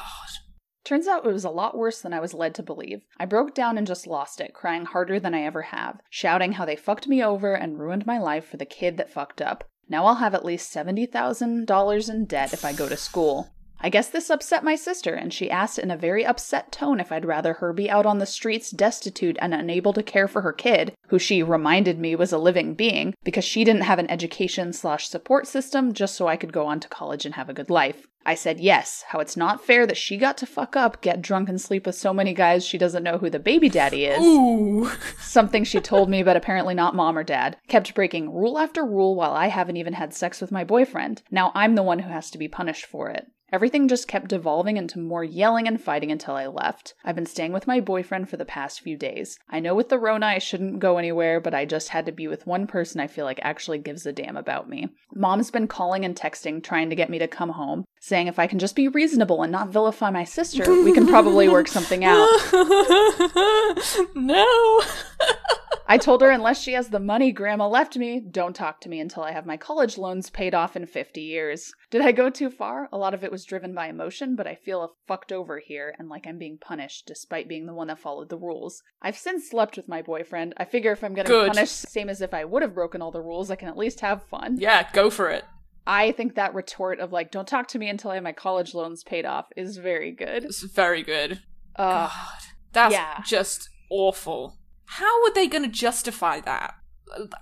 Turns out it was a lot worse than I was led to believe. I broke down and just lost it, crying harder than I ever have, shouting how they fucked me over and ruined my life for the kid that fucked up. Now I'll have at least seventy thousand dollars in debt if I go to school. I guess this upset my sister, and she asked in a very upset tone if I'd rather her be out on the streets destitute and unable to care for her kid, who she reminded me was a living being, because she didn't have an education slash support system just so I could go on to college and have a good life. I said yes, how it's not fair that she got to fuck up, get drunk, and sleep with so many guys she doesn't know who the baby daddy is. Ooh. Something she told me, but apparently not Mom or Dad. Kept breaking rule after rule while I haven't even had sex with my boyfriend. Now I'm the one who has to be punished for it. Everything just kept devolving into more yelling and fighting until I left. I've been staying with my boyfriend for the past few days. I know with the Rona I shouldn't go anywhere, but I just had to be with one person I feel like actually gives a damn about me. Mom's been calling and texting, trying to get me to come home, saying if I can just be reasonable and not vilify my sister, we can probably work something out. No! I told her unless she has the money Grandma left me, don't talk to me until I have my college loans paid off in fifty years. Did I go too far? A lot of it was driven by emotion, but I feel fucked over here and like I'm being punished despite being the one that followed the rules. I've since slept with my boyfriend. I figure if I'm getting Good. punished, same as if I would have broken all the rules, I can at least have fun. Yeah, go for it. I think that retort of like, don't talk to me until I have my college loans paid off is very good. It's very good. Uh, God. That's yeah. just awful. How are they going to justify that?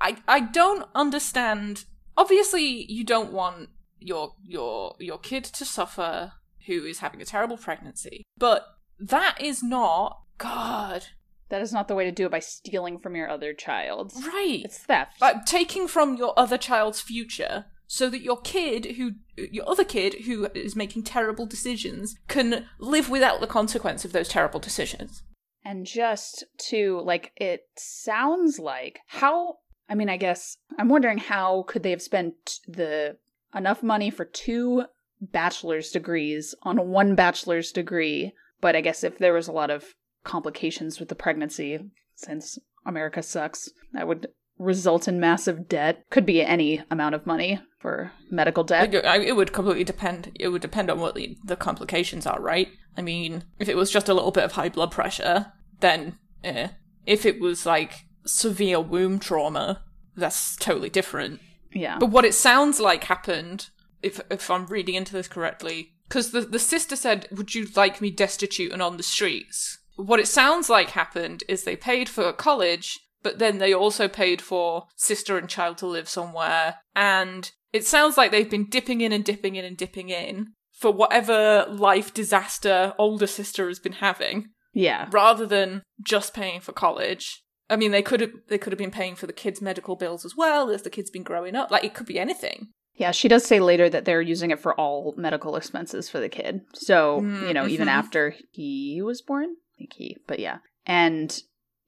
I I don't understand. Obviously, you don't want your your your kid to suffer who is having a terrible pregnancy. But that is not... God. That is not the way to do it by stealing from your other child. Right. It's theft. Like, taking from your other child's future so that your kid who... Your other kid who is making terrible decisions can live without the consequence of those terrible decisions. And just to, like, it sounds like, how, I mean, I guess, I'm wondering how could they have spent the enough money for two bachelor's degrees on one bachelor's degree, but I guess if there was a lot of complications with the pregnancy, since America sucks, that would result in massive debt. Could be any amount of money for medical debt. It would completely depend, it would depend on what the, the complications are, right? I mean, if it was just a little bit of high blood pressure, then eh. If it was, like, severe womb trauma, that's totally different. Yeah. But what it sounds like happened, if if I'm reading into this correctly, because the, the sister said, would you like me destitute and on the streets? What it sounds like happened is they paid for college, but then they also paid for sister and child to live somewhere. And it sounds like they've been dipping in and dipping in and dipping in for whatever life disaster older sister has been having. Yeah. Rather than just paying for college. I mean, they could have they could have been paying for the kids' medical bills as well, as the kids been growing up. Like, it could be anything. Yeah, she does say later that they're using it for all medical expenses for the kid. So, mm-hmm. you know, even after he was born, I think he, but yeah. And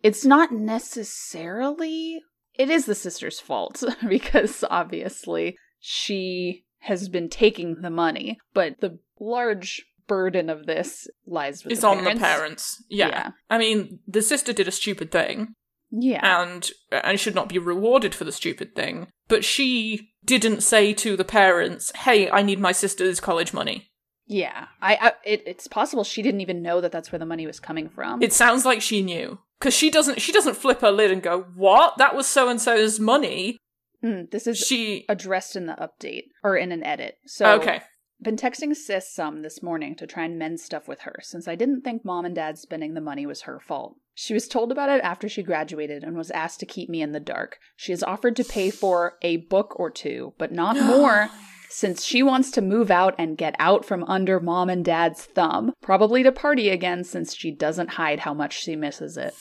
it's not necessarily, it is the sister's fault because obviously she has been taking the money, but the large burden of this lies with it's the parents. It's on the parents. Yeah. yeah. I mean, the sister did a stupid thing. Yeah. And, and should not be rewarded for the stupid thing. But she didn't say to the parents, hey, I need my sister's college money. Yeah. I, I it, it's possible she didn't even know that that's where the money was coming from. It sounds like she knew. Because she doesn't, she doesn't flip her lid and go, what? That was so-and-so's money. Mm, this is she... addressed in the update, or in an edit. So, okay. Been texting sis some this morning to try and mend stuff with her, since I didn't think mom and dad spending the money was her fault. She was told about it after she graduated and was asked to keep me in the dark. She has offered to pay for a book or two, but not more, since she wants to move out and get out from under mom and dad's thumb. Probably to party again, since she doesn't hide how much she misses it.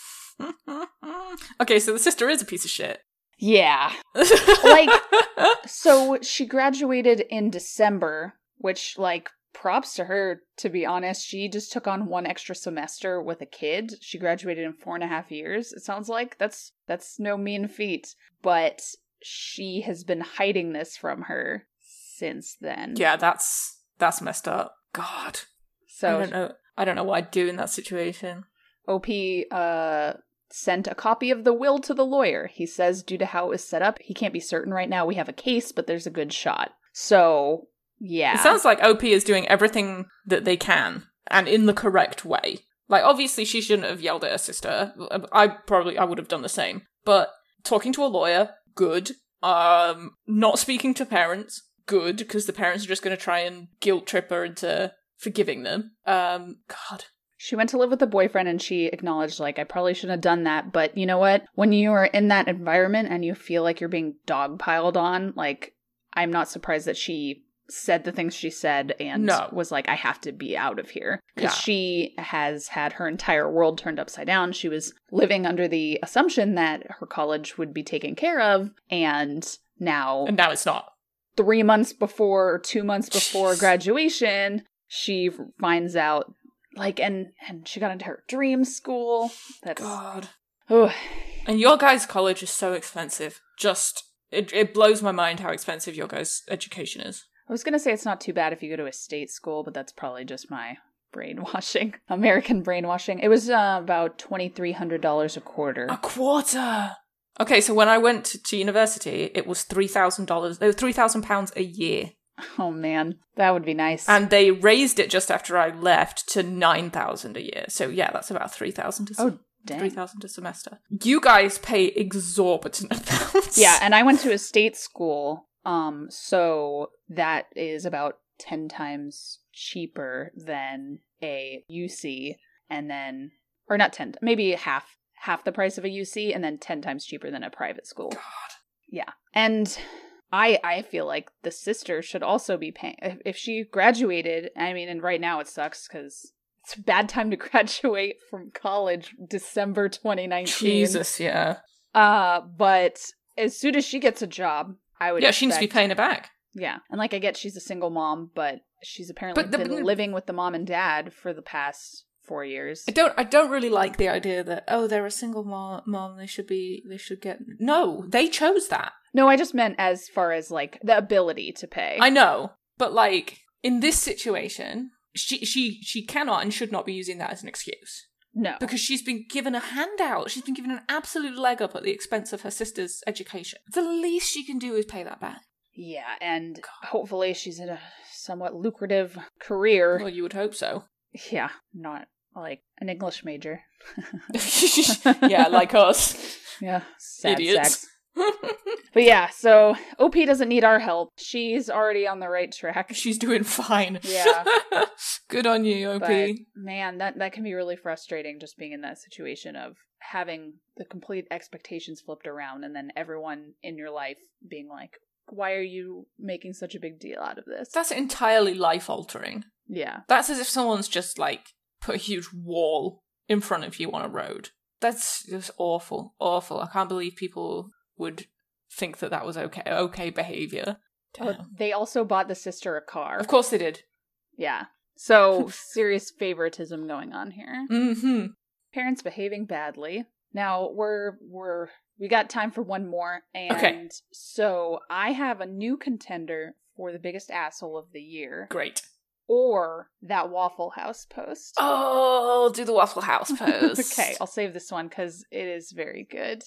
Okay, so the sister is a piece of shit. Yeah. Like, so she graduated in December, which, like, props to her, to be honest. She just took on one extra semester with a kid. She graduated in four and a half years, it sounds like. That's that's no mean feat. But she has been hiding this from her since then. Yeah, that's that's messed up. God. So I don't know, I don't know what I'd do in that situation. O P uh, sent a copy of the will to the lawyer. He says, due to how it was set up, he can't be certain right now we have a case, but there's a good shot. So... yeah. It sounds like O P is doing everything that they can, and in the correct way. Like, obviously she shouldn't have yelled at her sister. I probably, I would have done the same. But talking to a lawyer, good. Um, not speaking to parents, good, because the parents are just going to try and guilt trip her into forgiving them. Um, God. She went to live with a boyfriend and she acknowledged, like, I probably shouldn't have done that, but you know what? When you are in that environment and you feel like you're being dogpiled on, like, I'm not surprised that she... said the things she said and no. was like, I have to be out of here. Because yeah. she has had her entire world turned upside down. She was living under the assumption that her college would be taken care of. And now... And now it's not. Three months before, or two months before Jeez. graduation, she finds out, like, and, and she got into her dream school. That's... God. Ugh. And your guys' college is so expensive. Just, it, it blows my mind how expensive your guys' education is. I was going to say it's not too bad if you go to a state school, but that's probably just my brainwashing. American brainwashing. It was uh, about two thousand three hundred dollars a quarter. A quarter! Okay, so when I went to university, it was three thousand dollars. They were three thousand pounds a year. Oh, man. That would be nice. And they raised it just after I left to nine thousand dollars a year. So, yeah, that's about three thousand dollars a sem- oh, dang. three thousand dollars a semester. You guys pay exorbitant amounts. Yeah, and I went to a state school. Um, so that is about ten times cheaper than a U C, and then, or not ten, maybe half, half the price of a U C, and then ten times cheaper than a private school. God. Yeah. And I, I feel like the sister should also be paying, if, if she graduated, I mean, and right now it sucks because it's a bad time to graduate from college, December twenty nineteen. Jesus, yeah. Uh, but as soon as she gets a job, I would yeah, expect. She needs to be paying it back. Yeah. And like, I get she's a single mom, but she's apparently but the, been living with the mom and dad for the past four years. I don't I don't really like the idea that, oh, they're a single mom, mom, they should be, they should get... No, they chose that. No, I just meant as far as, like, the ability to pay. I know. But, like, in this situation, she she, she cannot and should not be using that as an excuse. No. Because she's been given a handout. She's been given an absolute leg up at the expense of her sister's education. The least she can do is pay that back. Yeah, and God. Hopefully she's in a somewhat lucrative career. Well, you would hope so. Yeah, not like an English major. Yeah, like us. Yeah, sad idiots. But yeah, so O P doesn't need our help. She's already on the right track. She's doing fine. Yeah. Good on you, O P. But, man, that, that can be really frustrating, just being in that situation of having the complete expectations flipped around and then everyone in your life being like, why are you making such a big deal out of this? That's entirely life-altering. Yeah. That's as if someone's just, like, put a huge wall in front of you on a road. That's just awful, awful. I can't believe people would think that that was okay, okay behavior. Oh, they also bought the sister a car. Of course they did. Yeah. So serious favoritism going on here. Mm-hmm. Parents behaving badly. Now we're we're we got time for one more, and okay. So I have a new contender for the biggest asshole of the year. Great. Or that Waffle House post. Oh, I'll do the Waffle House post. Okay, I'll save this one because it is very good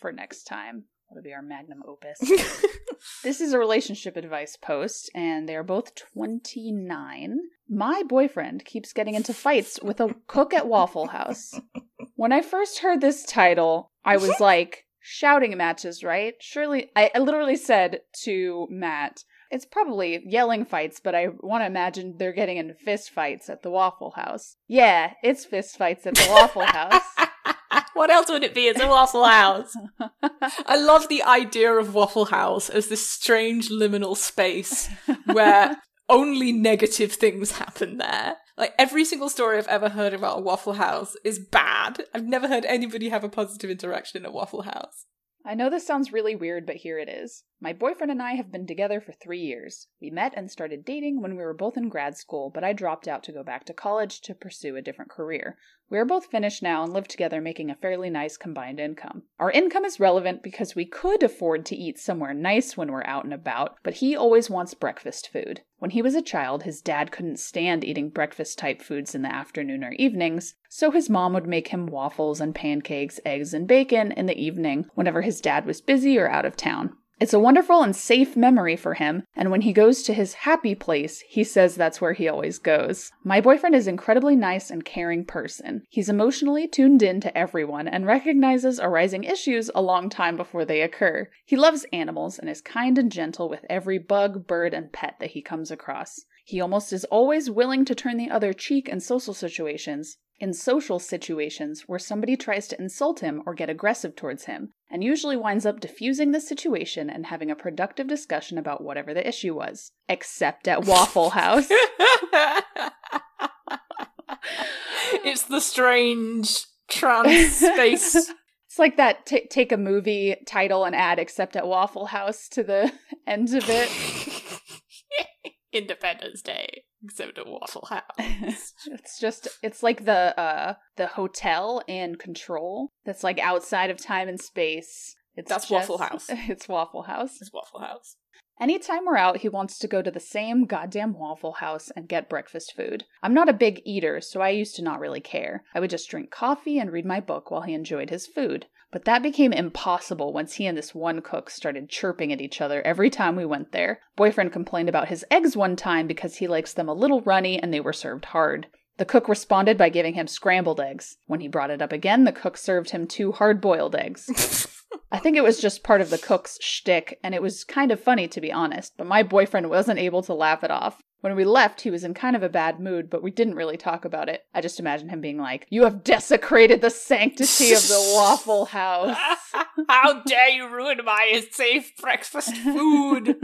for next time. It'll be our magnum opus. This is a relationship advice post, and they are both twenty-nine. My boyfriend keeps getting into fights with a cook at Waffle House. When I first heard this title, I was like, shouting matches, right? Surely, I, I literally said to Matt, it's probably yelling fights, but I want to imagine they're getting into fist fights at the Waffle House. Yeah, it's fist fights at the Waffle House. What else would it be? It's a Waffle House. I love the idea of Waffle House as this strange liminal space where only negative things happen there. Like, every single story I've ever heard about a Waffle House is bad. I've never heard anybody have a positive interaction at Waffle House. I know this sounds really weird, but here it is. My boyfriend and I have been together for three years. We met and started dating when we were both in grad school, but I dropped out to go back to college to pursue a different career. We are both finished now and live together, making a fairly nice combined income. Our income is relevant because we could afford to eat somewhere nice when we're out and about, but he always wants breakfast food. When he was a child, his dad couldn't stand eating breakfast-type foods in the afternoon or evenings, so his mom would make him waffles and pancakes, eggs and bacon in the evening whenever his dad was busy or out of town. It's a wonderful and safe memory for him, and when he goes to his happy place, he says that's where he always goes. My boyfriend is an incredibly nice and caring person. He's emotionally tuned in to everyone and recognizes arising issues a long time before they occur. He loves animals and is kind and gentle with every bug, bird, and pet that he comes across. He almost is always willing to turn the other cheek in social situations, in social situations where somebody tries to insult him or get aggressive towards him, and usually winds up diffusing the situation and having a productive discussion about whatever the issue was. Except at Waffle House. It's the strange trans space. It's like that t- take a movie title and add except at Waffle House to the end of it. Independence Day, except at Waffle House. It's just, it's like the uh, the hotel in Control that's like outside of time and space. It's that's just, Waffle House. It's Waffle House. It's Waffle House. Anytime we're out, he wants to go to the same goddamn Waffle House and get breakfast food. I'm not a big eater, so I used to not really care. I would just drink coffee and read my book while he enjoyed his food. But that became impossible once he and this one cook started chirping at each other every time we went there. Boyfriend complained about his eggs one time because he likes them a little runny and they were served hard. The cook responded by giving him scrambled eggs. When he brought it up again, the cook served him two hard-boiled eggs. I think it was just part of the cook's shtick, and it was kind of funny, to be honest, but my boyfriend wasn't able to laugh it off. When we left, he was in kind of a bad mood, but we didn't really talk about it. I just imagine him being like, "You have desecrated the sanctity of the Waffle House. How dare you ruin my safe breakfast food."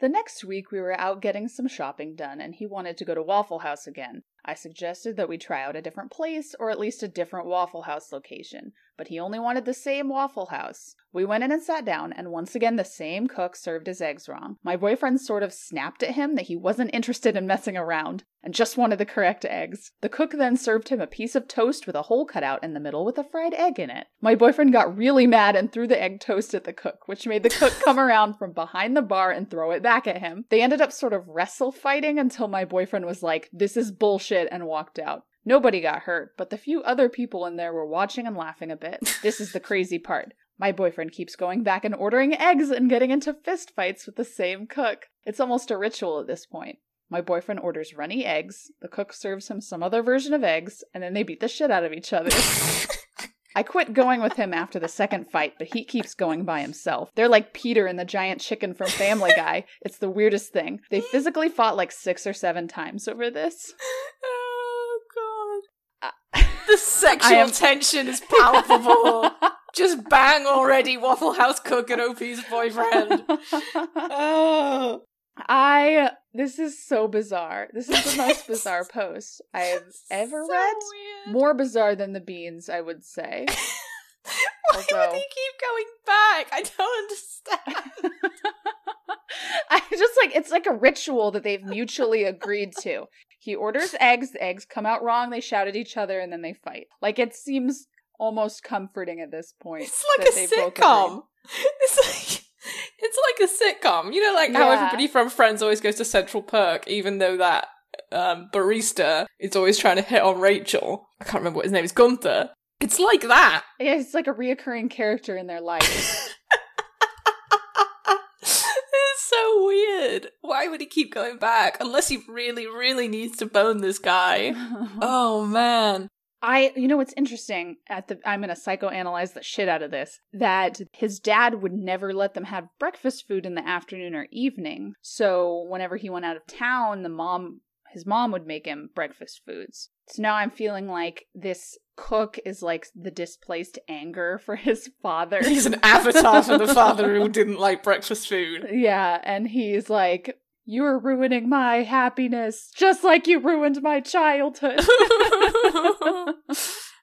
The next week, we were out getting some shopping done, and he wanted to go to Waffle House again. I suggested that we try out a different place, or at least a different Waffle House location, but he only wanted the same Waffle House. We went in and sat down, and once again the same cook served his eggs wrong. My boyfriend sort of snapped at him that he wasn't interested in messing around, and just wanted the correct eggs. The cook then served him a piece of toast with a hole cut out in the middle with a fried egg in it. My boyfriend got really mad and threw the egg toast at the cook, which made the cook come around from behind the bar and throw it back at him. They ended up sort of wrestle fighting until my boyfriend was like, "This is bullshit," and walked out. Nobody got hurt, but the few other people in there were watching and laughing a bit. This is the crazy part. My boyfriend keeps going back and ordering eggs and getting into fist fights with the same cook. It's almost a ritual at this point. My boyfriend orders runny eggs, the cook serves him some other version of eggs, and then they beat the shit out of each other. I quit going with him after the second fight, but he keeps going by himself. They're like Peter and the giant chicken from Family Guy. It's the weirdest thing. They physically fought like six or seven times over this. Oh, God. Uh, the sexual am- tension is palpable. Just bang already, Waffle House cook and O P's boyfriend. Oh. I This is so bizarre. This is the most bizarre post I have ever so read. Weird. More bizarre than the beans, I would say. Why Although, would they keep going back? I don't understand. I just like, it's like a ritual that they've mutually agreed to. He orders eggs, the eggs come out wrong, they shout at each other, and then they fight. Like, it seems almost comforting at this point. It's like a sitcom. It's like... It's like a sitcom. You know, like yeah. how everybody from Friends always goes to Central Perk, even though that um, barista is always trying to hit on Rachel. I can't remember what his name is. Gunther. It's like that. Yeah, it's like a reoccurring character in their life. It's so weird. Why would he keep going back? Unless he really, really needs to bone this guy. Oh, man. I, you know, what's interesting at the, I'm going to psychoanalyze the shit out of this, that his dad would never let them have breakfast food in the afternoon or evening. So whenever he went out of town, the mom, his mom would make him breakfast foods. So now I'm feeling like this cook is like the displaced anger for his father. He's an avatar for the father who didn't like breakfast food. Yeah. And he's like, you're ruining my happiness, just like you ruined my childhood.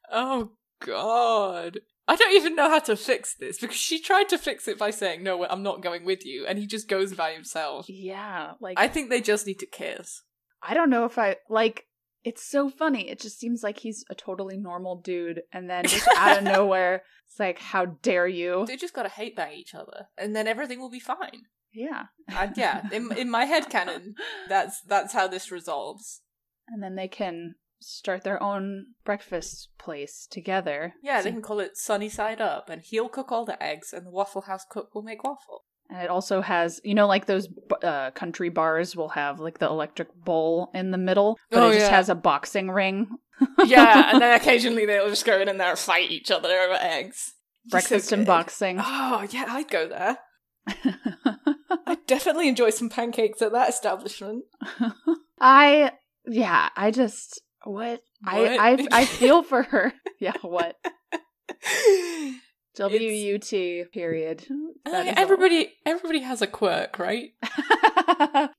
Oh, God. I don't even know how to fix this, because she tried to fix it by saying, no, I'm not going with you, and he just goes by himself. Yeah, like... I think they just need to kiss. I don't know if I... Like, it's so funny. It just seems like he's a totally normal dude, and then just out of nowhere, it's like, how dare you? They just gotta hate by each other, and then everything will be fine. Yeah. uh, yeah, in, in my headcanon, that's, that's how this resolves. And then they can... start their own breakfast place together. Yeah, they can call it Sunny Side Up, and he'll cook all the eggs, and the Waffle House cook will make waffle. And it also has, you know, like those uh, country bars will have, like, the electric bowl in the middle, but oh, it just yeah. has a boxing ring. Yeah, and then occasionally they'll just go in and they'll fight each other over eggs. Breakfast so and boxing. Oh, yeah, I'd go there. I'd definitely enjoy some pancakes at that establishment. I, yeah, I just... What? what? I, I I feel for her. Yeah, what? W U T, period. That everybody all. everybody has a quirk, right?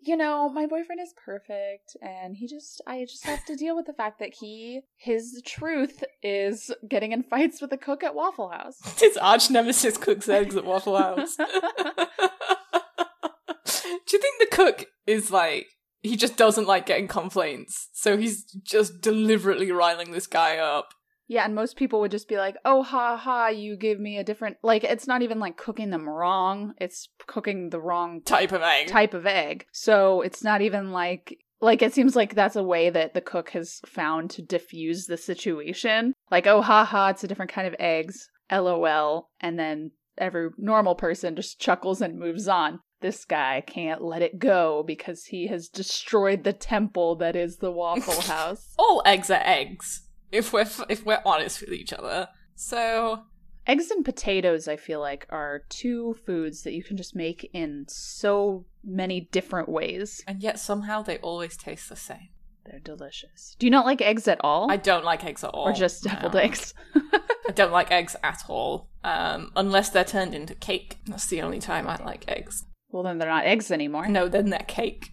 You know, my boyfriend is perfect, and he just, I just have to deal with the fact that he, his truth is getting in fights with a cook at Waffle House. His arch nemesis cooks eggs at Waffle House. Do you think the cook is like, he just doesn't like getting complaints, so he's just deliberately riling this guy up? Yeah, and most people would just be like, oh, ha ha, you give me a different... Like, it's not even like cooking them wrong, it's cooking the wrong... Type of egg. Type of egg. So it's not even like... Like, it seems like that's a way that the cook has found to diffuse the situation. Like, oh, ha ha, it's a different kind of eggs, LOL, and then every normal person just chuckles and moves on. This guy can't let it go because he has destroyed the temple that is the Waffle House. All eggs are eggs, if we're f- if we're honest with each other. So, eggs and potatoes, I feel like, are two foods that you can just make in so many different ways, and yet somehow they always taste the same. They're delicious. Do you not like eggs at all? I don't like eggs at all. Or just deviled no. eggs? I don't like eggs at all, um, unless they're turned into cake. That's the only time I like eggs. Well, then they're not eggs anymore. No, then they're cake.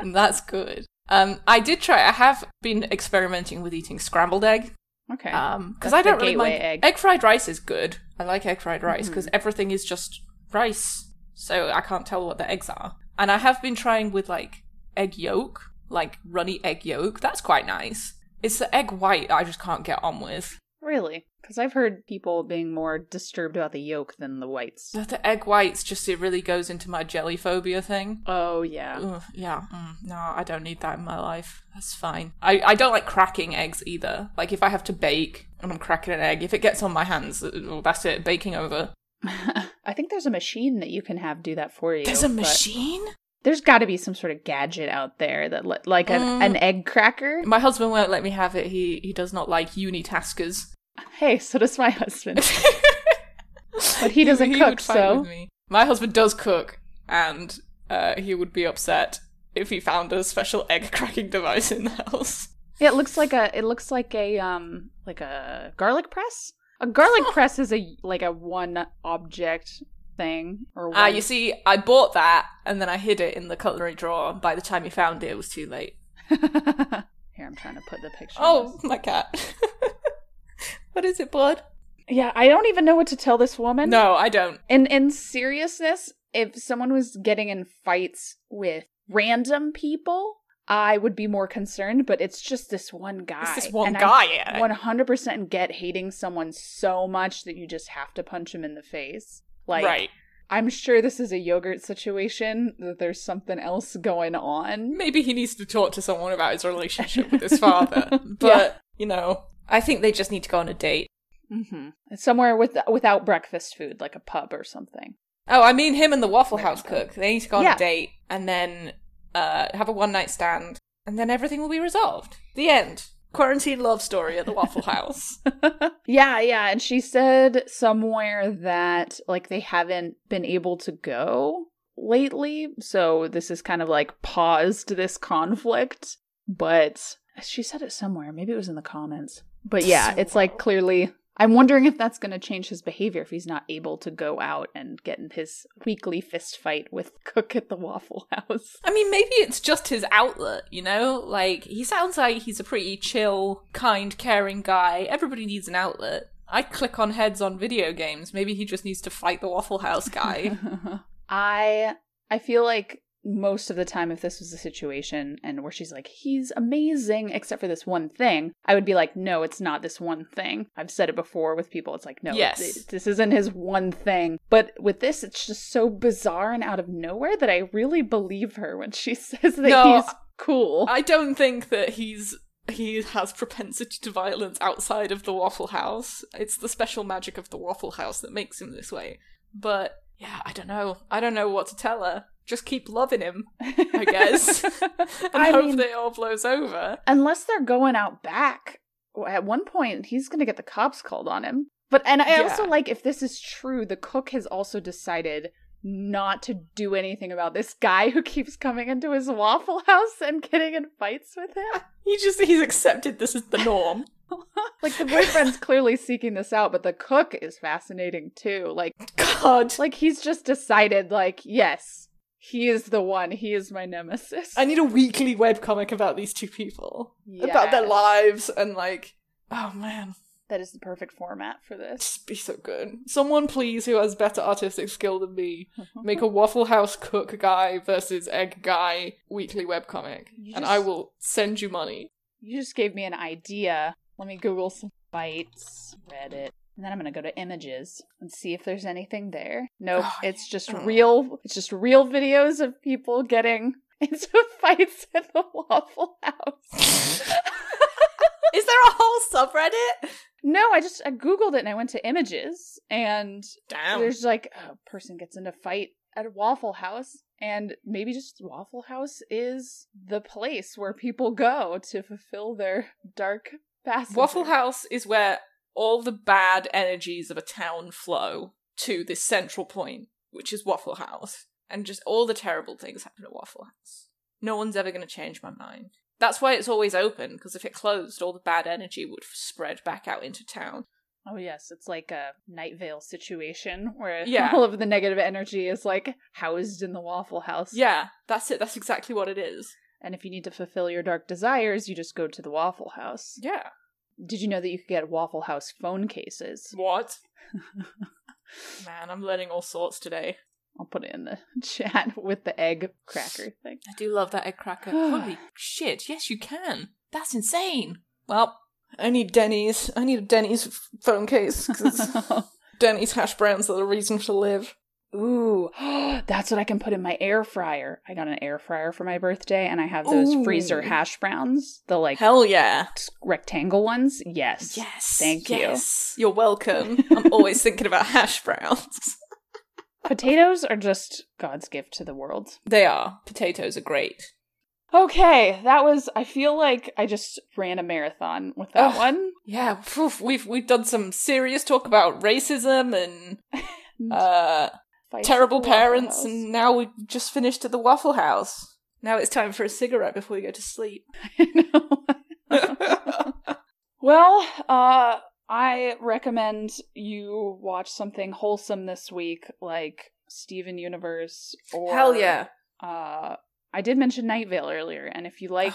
And that's good. Um, I did try. I have been experimenting with eating scrambled egg. Okay. Um, because I don't really mind. Egg. egg fried rice is good. I like egg fried rice because mm-hmm. everything is just rice, so I can't tell what the eggs are. And I have been trying with like egg yolk, like runny egg yolk. That's quite nice. It's the egg white I just can't get on with. Really? Because I've heard people being more disturbed about the yolk than the whites. But the egg whites, just it really goes into my jelly phobia thing. Oh, yeah. Ugh, yeah. Mm, no, I don't need that in my life. That's fine. I, I don't like cracking eggs either. Like, if I have to bake and I'm cracking an egg, if it gets on my hands, well, that's it. Baking over. I think there's a machine that you can have do that for you. There's a machine? There's got to be some sort of gadget out there that, le- like, an, mm. an egg cracker. My husband won't let me have it. He he does not like unitaskers. Hey, so does my husband. But he doesn't he, he cook, so me. My husband does cook, and uh, he would be upset if he found a special egg cracking device in the house. Yeah, it looks like a it looks like a um like a garlic press. A garlic press is a like a one object thing. Or ah, uh, you see, I bought that and then I hid it in the cutlery drawer. By the time you found it, it was too late. Here, I'm trying to put the picture. Oh, my cat. What is it, bud? Yeah, I don't even know what to tell this woman. No, I don't. And in seriousness, if someone was getting in fights with random people, I would be more concerned, but it's just this one guy. It's this one and guy, yeah. one hundred percent get hating someone so much that you just have to punch him in the face. Like, right. I'm sure this is a yogurt situation, that there's something else going on. Maybe he needs to talk to someone about his relationship with his father. But, yeah. you know, I think they just need to go on a date. Mm-hmm. Somewhere with without breakfast food, like a pub or something. Oh, I mean him and the Waffle House cook. They need to go on yeah. a date and then uh, have a one-night stand, and then everything will be resolved. The end. Quarantine love story at the Waffle House. yeah, yeah. And she said somewhere that like they haven't been able to go lately, so this is kind of like paused this conflict. But she said it somewhere. Maybe it was in the comments. But yeah, it's like clearly... I'm wondering if that's going to change his behavior if he's not able to go out and get in his weekly fist fight with Cook at the Waffle House. I mean, maybe it's just his outlet, you know? Like, he sounds like he's a pretty chill, kind, caring guy. Everybody needs an outlet. I click on heads on video games. Maybe he just needs to fight the Waffle House guy. I I feel like most of the time, if this was a situation and where she's like, he's amazing, except for this one thing, I would be like, no, it's not this one thing. I've said it before with people. It's like, no, yes. it, it, this isn't his one thing. But with this, it's just so bizarre and out of nowhere that I really believe her when she says that no, he's cool. I don't think that he's he has propensity to violence outside of the Waffle House. It's the special magic of the Waffle House that makes him this way. But yeah, I don't know. I don't know what to tell her. Just keep loving him, I guess. and I hope mean, that it all blows over. Unless they're going out back. At one point, he's going to get the cops called on him. But And I yeah. also like, if this is true, the cook has also decided not to do anything about this guy who keeps coming into his Waffle House and getting in fights with him. He just, he's accepted this is the norm. Like, the boyfriend's clearly seeking this out, but the cook is fascinating too. Like, God. Like, he's just decided, like, yes. He is the one. He is my nemesis. I need a weekly webcomic about these two people. Yes. About their lives and like, oh man. That is the perfect format for this. Just be so good. Someone please who has better artistic skill than me, make a Waffle House cook guy versus egg guy weekly webcomic. Just, and I will send you money. You just gave me an idea. Let me Google some bites, Reddit. And then I'm going to go to images and see if there's anything there. Nope, oh, it's just oh. real It's just real videos of people getting into fights at the Waffle House. Is there a whole subreddit? No, I just I Googled it and I went to images. And Damn. There's like a person gets into a fight at a Waffle House. And maybe just Waffle House is the place where people go to fulfill their dark passions. Waffle House is where all the bad energies of a town flow to this central point, which is Waffle House. And just all the terrible things happen at Waffle House. No one's ever going to change my mind. That's why it's always open, because if it closed, all the bad energy would spread back out into town. Oh yes, it's like a Night Vale situation where yeah. all of the negative energy is like housed in the Waffle House. Yeah, that's it. That's exactly what it is. And if you need to fulfill your dark desires, you just go to the Waffle House. Yeah. Did you know that you could get Waffle House phone cases? What? Man, I'm learning all sorts today. I'll put it in the chat with the egg cracker thing. I do love that egg cracker. Holy shit, yes you can. That's insane. Well, I need Denny's. I need a Denny's phone case, because Denny's hash browns are the reason to live. Ooh, that's what I can put in my air fryer. I got an air fryer for my birthday, and I have those Ooh. freezer hash browns. The like, hell yeah, rectangle ones. Yes, yes, thank yes. you. You're welcome. I'm always thinking about hash browns. Potatoes are just God's gift to the world. They are. Potatoes are great. Okay, that was. I feel like I just ran a marathon with that oh, one. Yeah, we've we've done some serious talk about racism and. uh Terrible parents, and now we just finished at the Waffle House. Now it's time for a cigarette before we go to sleep. I know. Well, uh, I recommend you watch something wholesome this week, like Steven Universe or... Hell yeah. Uh, I did mention Night Vale earlier, and if you like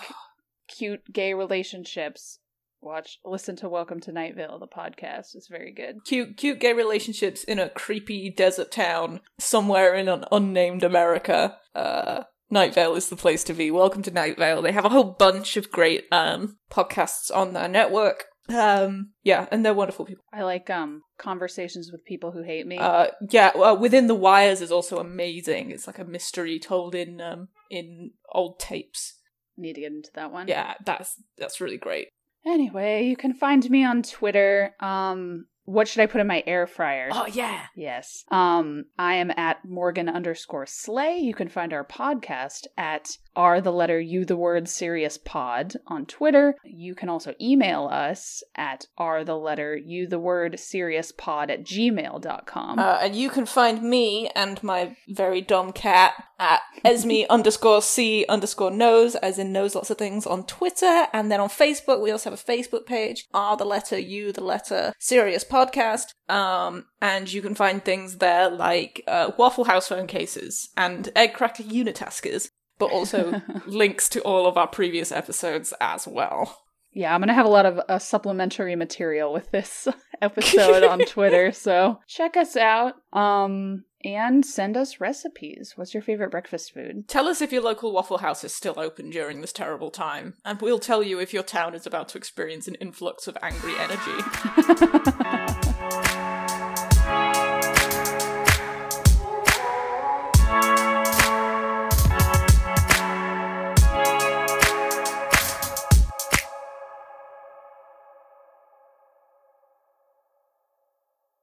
cute gay relationships, watch, listen to Welcome to Night Vale, the podcast. It's very good. Cute, cute gay relationships in a creepy desert town somewhere in an unnamed America. Uh... Night Vale is the place to be. Welcome to Night Vale. They have a whole bunch of great um, podcasts on their network. Um, yeah, and they're wonderful people. I like um, Conversations with People Who Hate Me. Uh, yeah, well, Within the Wires is also amazing. It's like a mystery told in um, in old tapes. Need to get into that one. Yeah, that's that's really great. Anyway, you can find me on Twitter. Um, what should I put in my air fryer? Oh, yeah. Yes. Um, I am at Morgan underscore Slay. You can find our podcast at R the letter U the word serious pod on Twitter. You can also email us at R the letter U the word serious pod at gmail dot com. Uh, and you can find me and my very dumb cat at Esme underscore C underscore knows, as in knows lots of things, on Twitter. And then on Facebook, we also have a Facebook page, R the letter U the letter serious podcast, um and you can find things there like uh, Waffle House phone cases and egg cracker unitaskers, but also links to all of our previous episodes as well. Yeah, I'm gonna have a lot of uh, supplementary material with this episode on Twitter, so check us out, um and send us recipes. What's your favorite breakfast food? Tell us if your local Waffle House is still open during this terrible time, and we'll tell you if your town is about to experience an influx of angry energy.